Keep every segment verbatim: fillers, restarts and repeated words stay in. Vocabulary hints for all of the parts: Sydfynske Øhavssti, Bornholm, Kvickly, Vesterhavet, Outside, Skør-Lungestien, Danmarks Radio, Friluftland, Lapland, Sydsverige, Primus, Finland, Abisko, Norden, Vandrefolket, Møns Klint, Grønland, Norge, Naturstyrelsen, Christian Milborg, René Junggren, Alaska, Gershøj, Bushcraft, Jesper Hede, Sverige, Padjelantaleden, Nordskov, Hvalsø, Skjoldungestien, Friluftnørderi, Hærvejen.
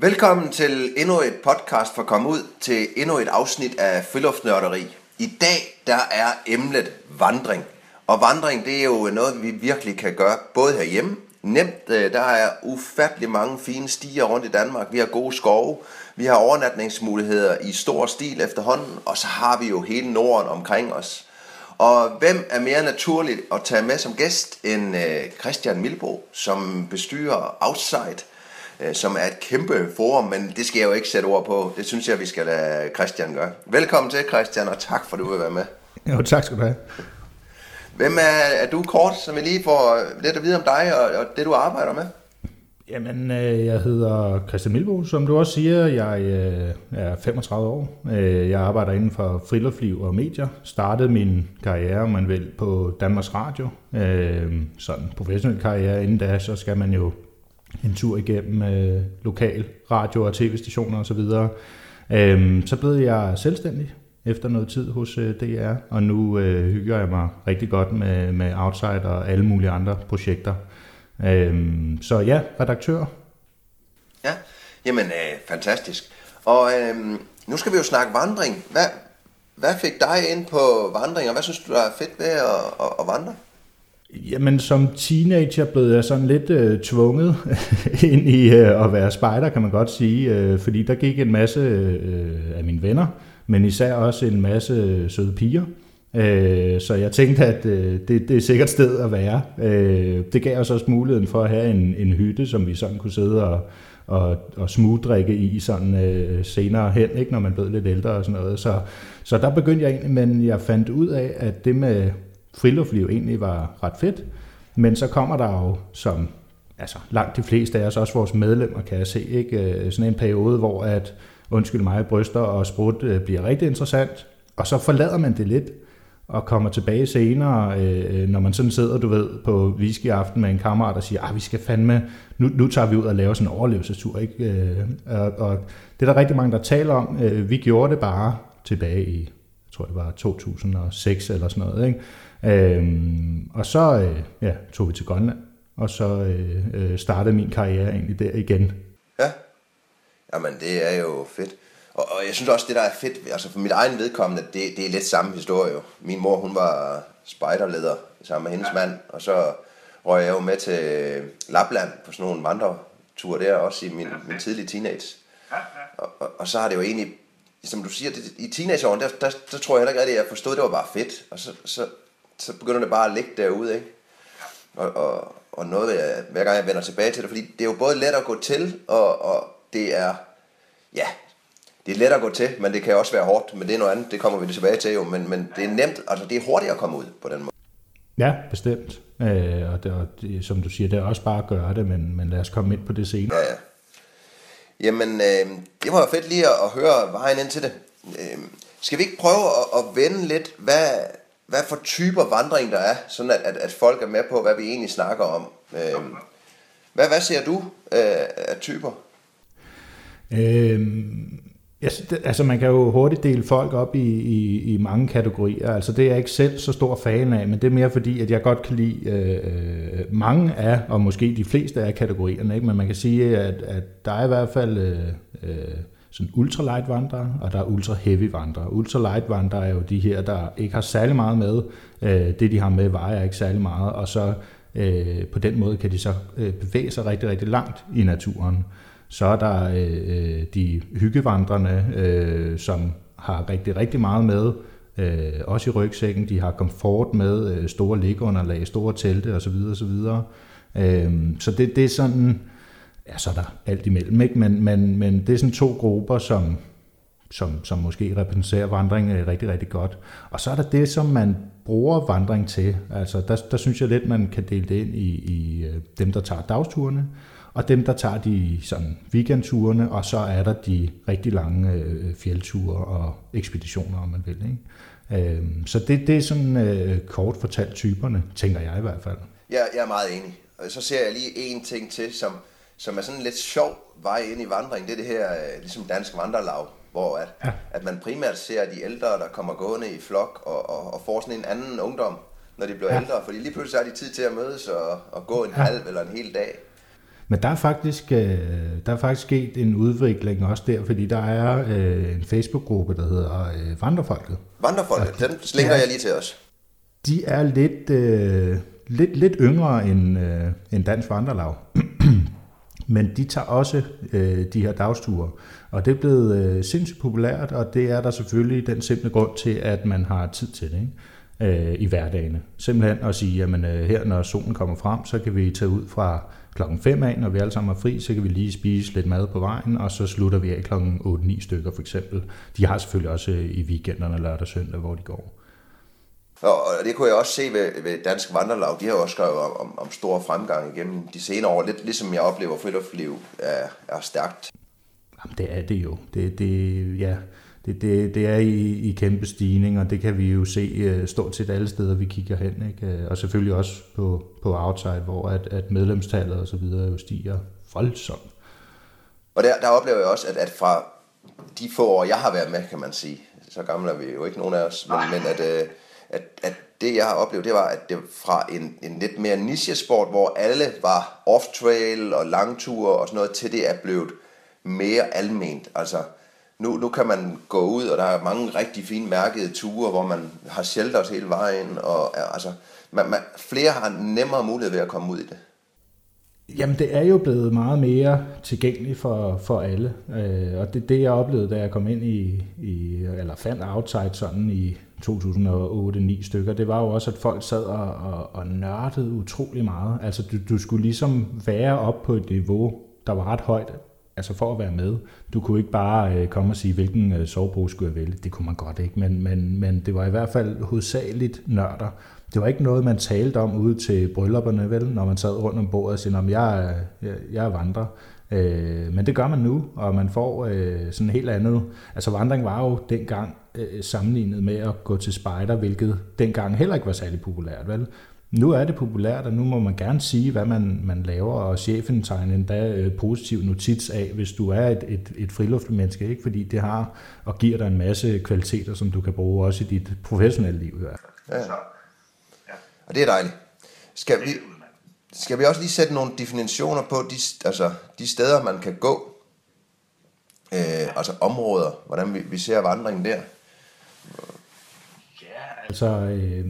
Velkommen til endnu et podcast for at komme ud til endnu et afsnit af Friluftnørderi. I dag der er emnet vandring. Og vandring, det er jo noget, vi virkelig kan gøre, både herhjemme. Nemt, der er ufattelig mange fine stier rundt i Danmark. Vi har gode skove, vi har overnatningsmuligheder i stor stil efterhånden, og så har vi jo hele Norden omkring os. Og hvem er mere naturligt at tage med som gæst end Christian Milborg, som bestyrer Outside, som er et kæmpe forum, men det skal jeg jo ikke sætte ord på. Det synes jeg, vi skal lade Christian gøre. Velkommen til, Christian, og tak for, at du vil være med. Jo, tak skal du have. Hvem er, er du kort, så vi lige får lidt at vide om dig og, og det, du arbejder med? Jamen, jeg hedder Christian Milborg, som du også siger. Jeg er femogtredive år. Jeg arbejder inden for friluftsliv og medier. Startede min karriere, om man vil, på Danmarks Radio. Sådan en professionel karriere. Inden da, så skal man jo en tur igennem øh, lokal radio og tv-stationer osv. Øhm, så blev jeg selvstændig efter noget tid hos øh, D R, og nu øh, hygger jeg mig rigtig godt med, med Outside og alle mulige andre projekter. Øhm, så ja, redaktør. Ja, jamen øh, fantastisk. Og øh, nu skal vi jo snakke vandring. Hvad, hvad fik dig ind på vandring, og hvad synes du, der er fedt ved at, at, at vandre? Jamen, som teenager blev jeg sådan lidt øh, tvunget ind i øh, at være spejder, kan man godt sige, øh, fordi der gik en masse øh, af mine venner, men især også en masse søde piger, øh, så jeg tænkte, at øh, det, det er sikkert sted at være. Øh, det gav os også muligheden for at have en, en hytte, som vi sådan kunne sidde og, og, og smugdrikke i sådan, øh, senere hen, ikke, når man blev lidt ældre og sådan noget. Så, så der begyndte jeg egentlig, men jeg fandt ud af, at det med friluftsliv egentlig var ret fedt, men så kommer der jo, som altså langt de fleste af os, også vores medlemmer, kan jeg se, ikke, sådan en periode, hvor at, undskyld mig, bryster og sprut bliver rigtig interessant, og så forlader man det lidt og kommer tilbage senere, øh, når man sådan sidder, du ved, på whiskyaften med en kammerat og siger, ah, vi skal fandme, nu, nu tager vi ud og laver sådan en overlevelsestur, ikke? Øh, og, og det er der rigtig mange, der taler om. Øh, vi gjorde det bare tilbage i, jeg tror det var to tusind og seks eller sådan noget, ikke? Øhm, og så øh, ja, tog vi til Grønland, og så øh, øh, startede min karriere egentlig der igen. Ja, jamen det er jo fedt. Og, og jeg synes også, det der er fedt, altså for mit egen vedkommende, det, det er lidt samme historie jo. Min mor, hun var spejderleder sammen med hendes ja. mand, og så røg jeg jo med til Lapland på sådan nogle vandreture der, også i min, ja. min tidlige teenage. Ja, ja. Og, og, og så har det jo egentlig, som du siger, det, i teenageårene, der, der, der tror jeg heller ikke rigtig, at jeg forstod, at det var bare fedt, og så... så så begynder det bare at ligge derude, ikke? Og, og, og noget, jeg, hver gang jeg vender tilbage til det, fordi det er jo både let at gå til, og, og det er, ja, det er let at gå til, men det kan også være hårdt, men det er noget andet, det kommer vi tilbage til jo, men, men det er nemt, altså det er hurtigt at komme ud på den måde. Ja, bestemt, øh, og, det, og det, som du siger, det er også bare at gøre det, men, men lad os komme ind på det senere. Ja, ja. Jamen, øh, det var jo fedt lige at høre vejen ind til det. Øh, skal vi ikke prøve at, at vende lidt, hvad... Hvad for typer vandring der er, sådan at, at, at folk er med på, hvad vi egentlig snakker om. Øhm, hvad, hvad ser du øh, af typer? Øhm, altså man kan jo hurtigt dele folk op i, i, i mange kategorier. Altså det er jeg ikke selv så stor fan af, men det er mere fordi, at jeg godt kan lide øh, mange af, og måske de fleste af kategorierne. Ikke? Men man kan sige, at, at der er i hvert fald... Øh, øh, sådan ultralight vandrere, og der er ultra heavy vandrere. Ultralight vandrere er jo de her, der ikke har særlig meget med. Det, de har med, vejer ikke særlig meget, og så øh, på den måde kan de så bevæge sig rigtig, rigtig langt i naturen. Så er der øh, de hyggevandrerne, øh, som har rigtig, rigtig meget med, øh, også i rygsækken. De har komfort med, øh, store liggeunderlag, store telte osv. osv. Øh, så det, det er sådan... Ja, så er der alt imellem, ikke? Men, men, men det er sådan to grupper, som, som, som måske repræsenterer vandring rigtig, rigtig godt. Og så er der det, som man bruger vandring til. Altså, der, der synes jeg lidt, man kan dele det ind i, i dem, der tager dagsturene, og dem, der tager de sådan weekendturene, og så er der de rigtig lange øh, fjeldture og ekspeditioner, om man vil, ikke? Øh, så det, det er sådan øh, kort fortalt typerne, tænker jeg i hvert fald. Ja, jeg er meget enig. Så ser jeg lige en ting til, som... som er sådan en lidt sjov vej ind i vandring, det er det her, ligesom Dansk Vandrerlag, hvor at, ja. at man primært ser de ældre, der kommer gående i flok, og, og, og får sådan en anden ungdom, når de bliver ja. ældre, fordi lige pludselig har de tid til at mødes og, og gå en ja. halv eller en hel dag. Men der er faktisk, der er faktisk sket en udvikling også der, fordi der er en Facebook-gruppe, der hedder Vandrefolket. Vandrefolket, og den slinker ja, jeg lige til os. De er lidt, øh, lidt, lidt yngre end, øh, end Dansk Vandrerlag, men de tager også øh, de her dagsture. Og det er blevet øh, sindssygt populært, og det er der selvfølgelig den simple grund til, at man har tid til det, ikke? I hverdagene. Simpelthen at sige, jamen her når solen kommer frem, så kan vi tage ud fra klokken fem af, når vi alle sammen er fri, så kan vi lige spise lidt mad på vejen, og så slutter vi af klokken otte ni stykker for eksempel. De har selvfølgelig også i weekenderne, lørdag og søndag, hvor de går. Og det kunne jeg også se ved, ved Dansk Vandrerlag, de har også skrevet om, om stor fremgang igennem de senere år, lidt ligesom jeg oplever, at friluftsliv er, er stærkt. Jamen det er det jo. Det, det, ja... Det, det, det er i, i kæmpe stigning, og det kan vi jo se stort set alle steder, vi kigger hen, ikke? Og selvfølgelig også på, på Outside, hvor at, at medlemstallet og så videre jo stiger voldsomt. Og der, der oplever jeg også, at, at fra de få år, jeg har været med, kan man sige, så gamle er vi jo ikke nogen af os, men, men at, at, at det, jeg har oplevet, det var, at det var fra en, en lidt mere nichesport, hvor alle var off-trail og langture og sådan noget, til det er blevet mere alment, altså... Nu, nu kan man gå ud, og der er mange rigtig fine mærkede ture, hvor man har shelters hele vejen, og ja, altså, man, man, flere har nemmere mulighed ved at komme ud i det. Jamen, det er jo blevet meget mere tilgængeligt for, for alle, øh, og det det, jeg oplevede, da jeg kom ind i, i eller fandt Outside sådan i to tusind og otte ni stykker, det var jo også, at folk sad og, og, og nørdede utrolig meget. Altså, du, du skulle ligesom være op på et niveau, der var ret højt, altså for at være med. Du kunne ikke bare øh, komme og sige, hvilken øh, sovepose skulle jeg vælge. Det kunne man godt ikke, men, men, men det var i hvert fald hovedsageligt nørder. Det var ikke noget, man talte om ude til bryllupperne, vel, når man sad rundt om bordet og sagde, om jeg, jeg, jeg vandrer. Øh, men det gør man nu, og man får øh, sådan helt andet. Altså vandring var jo dengang øh, sammenlignet med at gå til spejder, hvilket dengang heller ikke var særlig populært, vel? Nu er det populært, og nu må man gerne sige, hvad man, man laver, og chefen tegner endda øh, positiv notits af, hvis du er et, et, et friluftmenneske, ikke? Fordi det har og giver dig en masse kvaliteter, som du kan bruge også i dit professionelle liv. Ja, ja. Og det er dejligt. Skal vi, skal vi også lige sætte nogle definitioner på de, altså, de steder, man kan gå, øh, altså områder, hvordan vi, vi ser vandringen der? Ja, altså... Øh,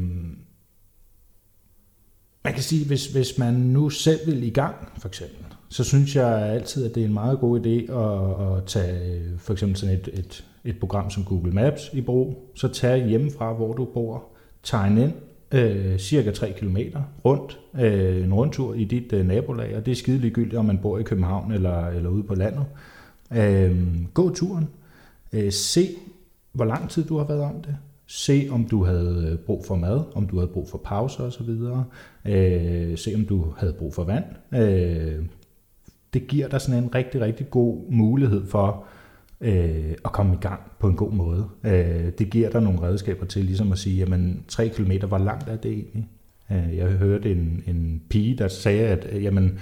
Man kan sige, hvis hvis man nu selv vil i gang, for eksempel, så synes jeg altid, at det er en meget god idé at, at tage for eksempel sådan et, et, et program som Google Maps i brug. Så tag hjemmefra, hvor du bor, tegn ind øh, cirka tre kilometer rundt, øh, en rundtur i dit øh, nabolag, og det er skide ligegyldigt, om man bor i København eller, eller ude på landet. Øh, gå turen, øh, se hvor lang tid du har været om det. Se, om du havde brug for mad, om du havde brug for pauser osv. Øh, se, om du havde brug for vand. Øh, det giver dig sådan en rigtig, rigtig god mulighed for øh, at komme i gang på en god måde. Øh, det giver dig nogle redskaber til ligesom at sige, jamen tre kilometer, hvor langt er det egentlig? Øh, jeg hørte en, en pige, der sagde, at jamen,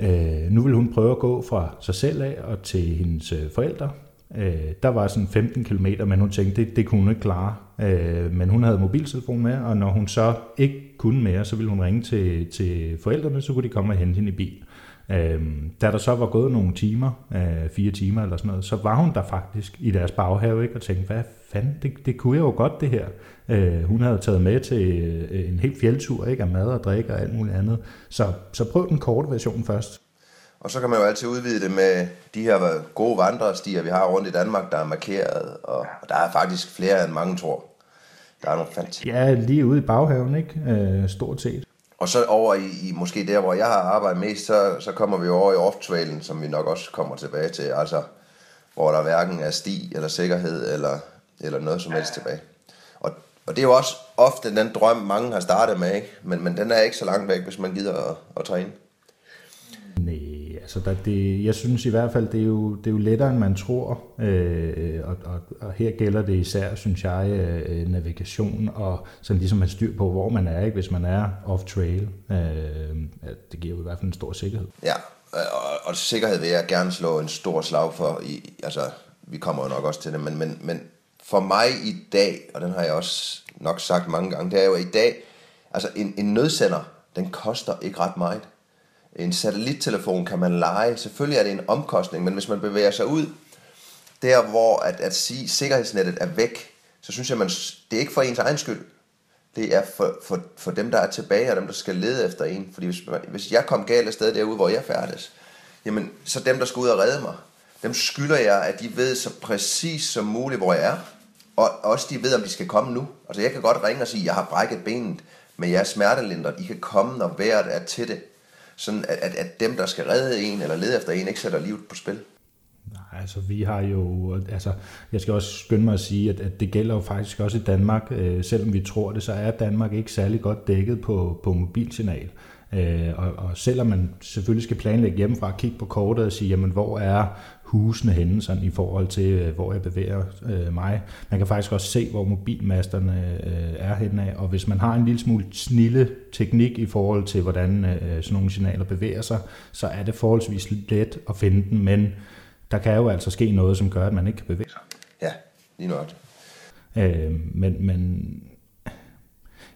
øh, nu vil hun prøve at gå fra sig selv af og til hendes forældre. Der var sådan femten kilometer, men hun tænkte, det, det kunne hun ikke klare. Men hun havde mobiltelefon med, og når hun så ikke kunne mere, så ville hun ringe til, til forældrene, så kunne de komme og hente hende i bil. Da der så var gået nogle timer, fire timer eller sådan noget, så var hun der faktisk i deres baghave, ikke? Og tænkte, hvad fanden, det, det kunne jeg jo godt det her. Hun havde taget med til en helt fjeldtur, ikke? Af mad og drikke og alt muligt andet. Så, så prøv den korte version først. Og så kan man jo altid udvide det med de her gode vandrestier, vi har rundt i Danmark, der er markeret, og der er faktisk flere end mange tror. Der er nogle fantastiske. Ja, lige ude i baghaven, ikke? Øh, stort set. Og så over i, i måske der, hvor jeg har arbejdet mest, så, så kommer vi over i off-trailen, som vi nok også kommer tilbage til, altså hvor der hverken er sti eller sikkerhed eller, eller noget som helst tilbage. Og, og det er jo også ofte den drøm, mange har startet med, ikke? Men, men den er ikke så langt væk, hvis man gider at, at træne. Altså der, det, jeg synes i hvert fald, det er jo, det er jo lettere, end man tror, øh, og, og, og her gælder det især, synes jeg, øh, navigation og sådan ligesom have styr på, hvor man er, ikke? Hvis man er off-trail. Øh, det giver jo i hvert fald en stor sikkerhed. Ja, og, og sikkerhed vil jeg gerne slå en stor slag for, i, altså vi kommer jo nok også til det, men, men, men for mig i dag, og den har jeg også nok sagt mange gange, det er jo i dag, altså en, en nødsender, den koster ikke ret meget. En satellittelefon kan man leje. Selvfølgelig er det en omkostning, men hvis man bevæger sig ud der, hvor at, at sige, sikkerhedsnettet er væk, så synes jeg, man, det er ikke for ens egen skyld. Det er for, for, for dem, der er tilbage, og dem, der skal lede efter en. Fordi hvis, hvis jeg kom galt af sted derude, hvor jeg færdes, jamen, så dem, der skal ud og redde mig, dem skylder jeg, at de ved så præcis som muligt, hvor jeg er. Og også de ved, om de skal komme nu. Altså, jeg kan godt ringe og sige, jeg har brækket benet, men jeg er smertelindret. I kan komme, når vejret er til det. Sådan, at, at, at dem, der skal redde en eller lede efter en, ikke sætter livet på spil. Nej, altså vi har jo, altså jeg skal også skynde mig at sige, at, at det gælder jo faktisk også i Danmark, øh, selvom vi tror det, så er Danmark ikke særlig godt dækket på, på mobilsignal. Øh, og, og selvom man selvfølgelig skal planlægge hjemmefra og kigge på kortet og sige, jamen hvor er husene henne sådan, i forhold til, hvor jeg bevæger øh, mig. Man kan faktisk også se, hvor mobilmasterne øh, er henne af, og hvis man har en lille smule snille teknik i forhold til, hvordan øh, sådan nogle signaler bevæger sig, så er det forholdsvis let at finde dem, men der kan jo altså ske noget, som gør, at man ikke kan bevæge sig. Ja, lige nøjagtigt. Øh, men, men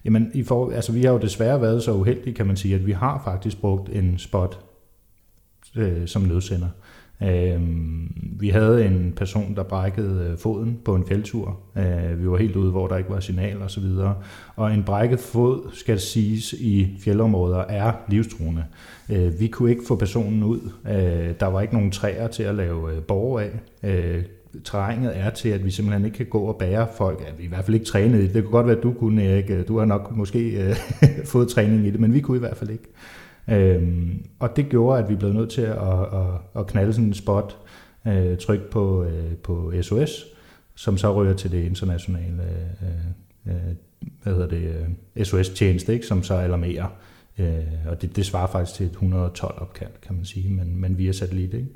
jamen, i for, altså, vi har jo desværre været så uheldige, kan man sige, at vi har faktisk brugt en spot øh, som nødsender. Øh, vi havde en person, der brækkede foden på en fjeldtur. Øh, vi var helt ude, hvor der ikke var signal og så videre. Og en brækket fod, skal siges, i fjeldområder er livstruende. Øh, vi kunne ikke få personen ud. Øh, der var ikke nogen træer til at lave borg af. Øh, terrænet er til, at vi simpelthen ikke kan gå og bære folk. Ja, vi er i hvert fald ikke trænet i det. Det kunne godt være, at du kunne, Erik. Du har nok måske øh, fået træning i det, men vi kunne i hvert fald ikke. Øhm, og det gjorde, at vi blev nødt til at, at, at knalde sådan en spot øh, tryk på, øh, på S O S, som så rører til det internationale øh, øh, hvad hedder det, øh, S O S-tjeneste, ikke? Som så alarmerer. Øh, og det, det svarer faktisk til et et hundrede og tolv opkald, kan man sige, men, men via satellit, ikke?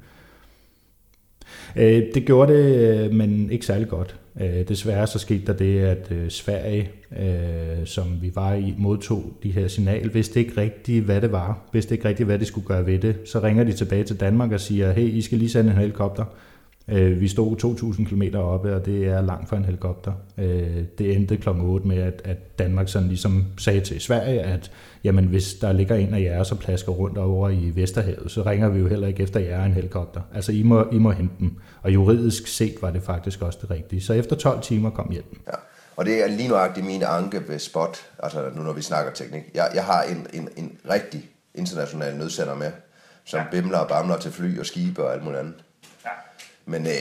Øh, det gjorde det, men ikke særlig godt. Øh, desværre så skete der det, at øh, Sverige, øh, som vi var i, modtog de her signal, vidste ikke rigtigt, hvad det var, vidste ikke rigtigt, hvad de skulle gøre ved det. Så ringer de tilbage til Danmark og siger, hey, I skal lige sende en helikopter. Øh, vi stod to tusind kilometer oppe, og det er langt fra en helikopter. Øh, det endte klokken otte med, at, at Danmark sådan ligesom sagde til Sverige, at jamen, hvis der ligger en af jer, så plasker rundt over i Vesterhavet, så ringer vi jo heller ikke efter jer en helikopter. Altså, I må, I må hente dem. Og juridisk set var det faktisk også det rigtige. Så efter tolv timer kom hjælpen. Ja, og det er lige nøjagtigt min anke ved spot, altså nu når vi snakker teknik. Jeg, jeg har en, en, en rigtig international nødsender med, som ja. bimler og bamler til fly og skibe og alt muligt andet. Men øh,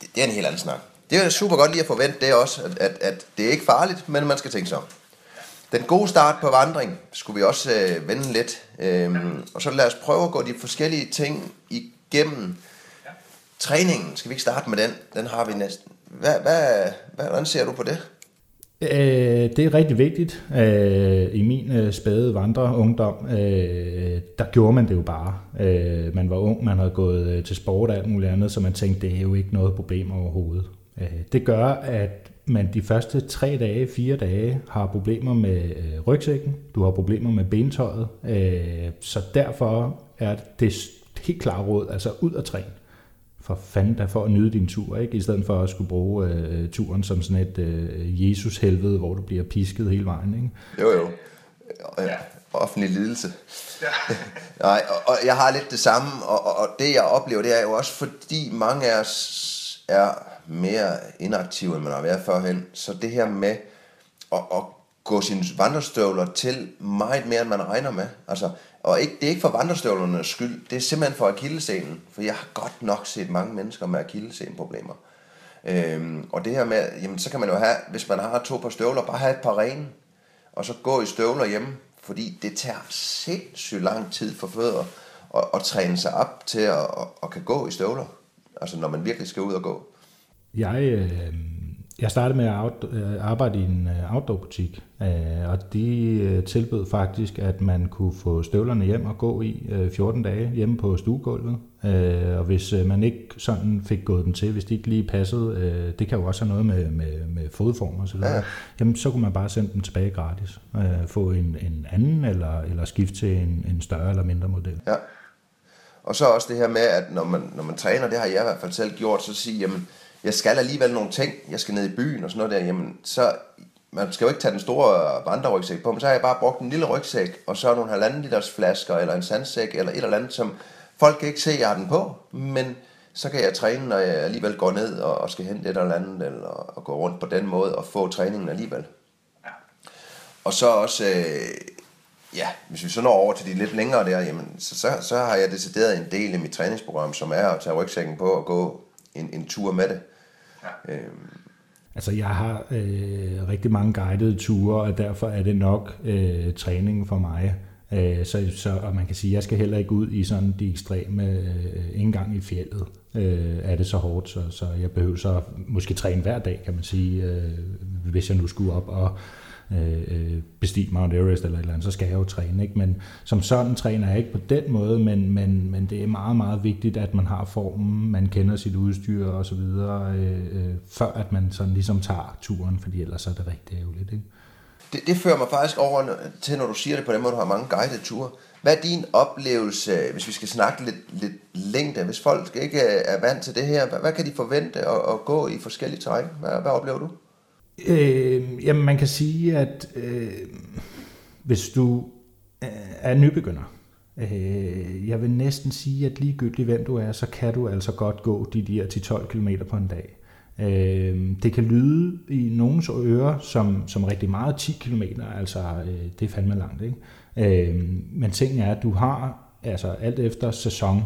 det, det er en helt anden snak. Det er super godt lige at forvente det også, at, at, at det er ikke farligt, men man skal tænke sig om. Den gode start på vandring skulle vi også øh, vende lidt. Øh, og så lad os prøve at gå de forskellige ting igennem. Træningen, skal vi ikke starte med den? Den har vi næsten. Hvad, hvad, hvordan ser du på det? Øh, det er rigtig vigtigt. Øh, I min øh, spæde vandreungdom, øh, der gjorde man det jo bare. Øh, man var ung, man havde gået øh, til sport og alt muligt andet, så man tænkte, det er jo ikke noget problem overhovedet. Øh, det gør, at man de første tre dage, fire dage har problemer med øh, rygsækken, du har problemer med bentøjet, øh, så derfor er det helt klart råd, altså ud at træne. For fanden da, for at nyde din tur, ikke? I stedet for at skulle bruge øh, turen som sådan et øh, Jesus-helvede, hvor du bliver pisket hele vejen, ikke? Jo, jo. Ja. Offentlig lidelse. Ja. Nej, og, og jeg har lidt det samme, og, og, og det jeg oplever, det er jo også fordi mange af os er mere inaktive, end man har været førhen, så det her med at, at gå sine vandrestøvler til meget mere, end man regner med, altså. Og ikke, det er ikke for vandrestøvlernes skyld, det er simpelthen for akillessenen, for jeg har godt nok set mange mennesker med akillessenproblemer. Øhm, og det her med, jamen så kan man jo have, hvis man har to par støvler, bare have et par rene, og så gå i støvler hjemme, fordi det tager sindssygt lang tid for fødder at, at træne sig op til at, at, at kan gå i støvler, altså når man virkelig skal ud og gå. Jeg... Øh... Jeg startede med at arbejde i en outdoor-butik, og de tilbød faktisk, at man kunne få støvlerne hjem og gå i fjorten dage hjemme på stuegulvet. Og hvis man ikke sådan fik gået dem til, hvis de ikke lige passede, det kan jo også have noget med, med, med fodform og så videre, jamen så kunne man bare sende dem tilbage gratis. Få en, en anden eller, eller skifte til en, en større eller mindre model. Ja. Og så også det her med, at når man, når man træner, det har jeg i hvert fald selv gjort, så sige, jamen jeg skal alligevel nogle ting, jeg skal ned i byen og sådan noget der, jamen så man skal jo ikke tage den store vandrerygsæk på, men så har jeg bare brugt en lille rygsæk, og så nogle halvanden liters flasker, eller en sandsæk, eller et eller andet, som folk kan ikke se, jeg har den på, men så kan jeg træne, når jeg alligevel går ned og skal hente et eller andet, eller og gå rundt på den måde, og få træningen alligevel. Ja. Og så også, øh, ja, hvis vi så når over til de lidt længere der, jamen, så, så, så har jeg decideret en del af mit træningsprogram, som er at tage rygsækken på og gå en, en tur med det. Ja. Øhm. Altså, jeg har øh, rigtig mange guidede ture, og derfor er det nok øh, træningen for mig. Så, så, og man kan sige, at jeg skal heller ikke ud i sådan de ekstreme, ikke engang i fjeldet øh, er det så hårdt, så, så jeg behøver så måske træne hver dag, kan man sige, øh, hvis jeg nu skulle op og øh, bestige Mount Everest eller et eller andet, så skal jeg jo træne, ikke? Men som sådan træner jeg ikke på den måde, men, men, men det er meget, meget vigtigt, at man har formen, man kender sit udstyr og så videre, øh, før at man sådan ligesom tager turen, fordi ellers er det rigtig ærgerligt, ikke? Det, det fører mig faktisk over til, når du siger det på den måde, du har mange guidede ture. Hvad er din oplevelse, hvis vi skal snakke lidt, lidt længde, hvis folk ikke er vant til det her? Hvad, hvad kan de forvente at, at gå i forskellige terræn? Hvad, hvad oplever du? Øh, jamen, man kan sige, at øh, hvis du øh, er nybegynder, øh, jeg vil næsten sige, at ligegyldigt hvem du er, så kan du altså godt gå de der ti til tolv kilometer på en dag. Det kan lyde i nogens ører som, som rigtig meget, ti kilometer, altså det er fandme langt, ikke? Men ting er, at du har, altså alt efter sæson,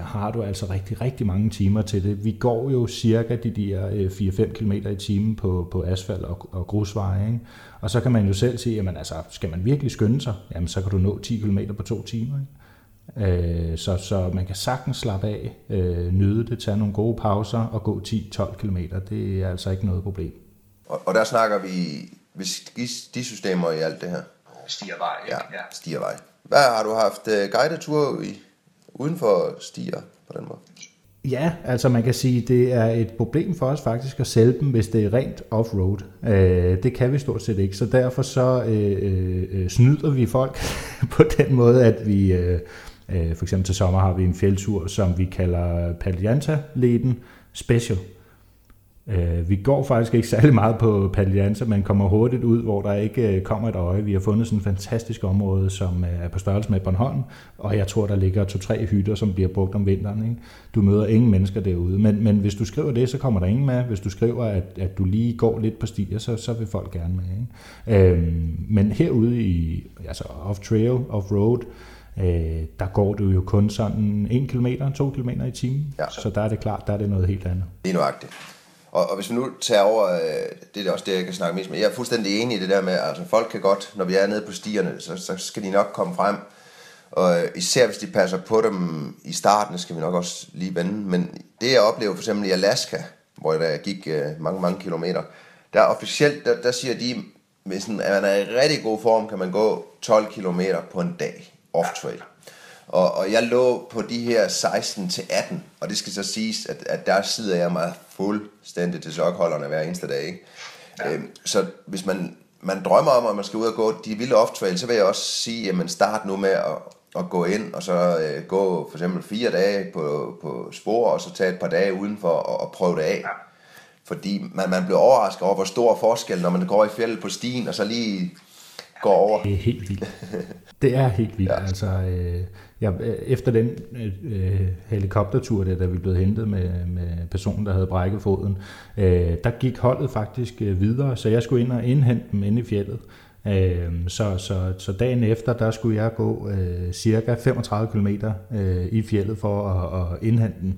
har du altså rigtig, rigtig mange timer til det. Vi går jo cirka de der fire til fem kilometer i timen på, på asfalt og, og grusveje, ikke? Og så kan man jo selv sige, jamen altså, skal man virkelig skynde sig, jamen så kan du nå ti kilometer på to timer, ikke? Så, så man kan sagtens slappe af, øh, nyde det, tage nogle gode pauser og gå ti til tolv kilometer. Det er altså ikke noget problem. Og, og der snakker vi skisystemer i alt det her? Stiervej, ja. ja. Stiervej. Hvad har du haft guideture i uden for stier på den måde? Ja, altså man kan sige, det er et problem for os faktisk at sælge dem, hvis det er rent off-road. Øh, det kan vi stort set ikke, så derfor så øh, øh, snyder vi folk på den måde, at vi... Øh, For eksempel til sommer har vi en fjeldtur, som vi kalder Padjelantaleden Special. Vi går faktisk ikke særlig meget på Padjelanta, men kommer hurtigt ud, hvor der ikke kommer et øje. Vi har fundet sådan et fantastisk område, som er på størrelse med Bornholm, og jeg tror, der ligger to-tre hytter, som bliver brugt om vinteren, ikke? Du møder ingen mennesker derude, men, men hvis du skriver det, så kommer der ingen med. Hvis du skriver, at, at du lige går lidt på stier, så, så vil folk gerne med, ikke? Øhm, men herude i altså off-trail, off-road, Øh, der går du jo kun sådan en kilometer, to kilometer i timen, ja. Så der er det klart, der er det noget helt andet. Det er nøjagtigt. Og, og hvis vi nu tager over, øh, det er også det, jeg kan snakke mest med, jeg er fuldstændig enig i det der med, altså folk kan godt, når vi er nede på stierne, så, så skal de nok komme frem, og øh, især hvis de passer på dem i starten, skal vi nok også lige vende, men det jeg oplever for eksempel i Alaska, hvor jeg gik øh, mange, mange kilometer, der officielt, der, der siger de, hvis man er i rigtig god form, kan man gå tolv kilometer på en dag. Off-trail. Og, og jeg lå på de her seksten til atten, og det skal så siges, at, at der sidder jeg mig fuldstændig til sokkeholderne hver eneste dag, ikke? Ja. Øhm, så hvis man, man drømmer om, at man skal ud og gå de vilde off-trail, så vil jeg også sige, jamen start nu med at, at gå ind, og så øh, gå for eksempel fire dage på, på spor, og så tage et par dage udenfor og, og prøve det af. Ja. Fordi man, man bliver overrasket over, hvor stor forskel, når man går i fjeldet på stien, og så lige... går over. Det er helt vildt. Det er helt vildt. Ja. Altså, øh, jeg, efter den øh, helikoptertur, der, der vi blev hentet med, med personen, der havde brækket foden, øh, der gik holdet faktisk øh, videre, så jeg skulle ind og indhente dem inde i fjeldet. Øh, så, så, så dagen efter, der skulle jeg gå øh, cirka femogtredive kilometer øh, i fjeldet for at, at indhente dem.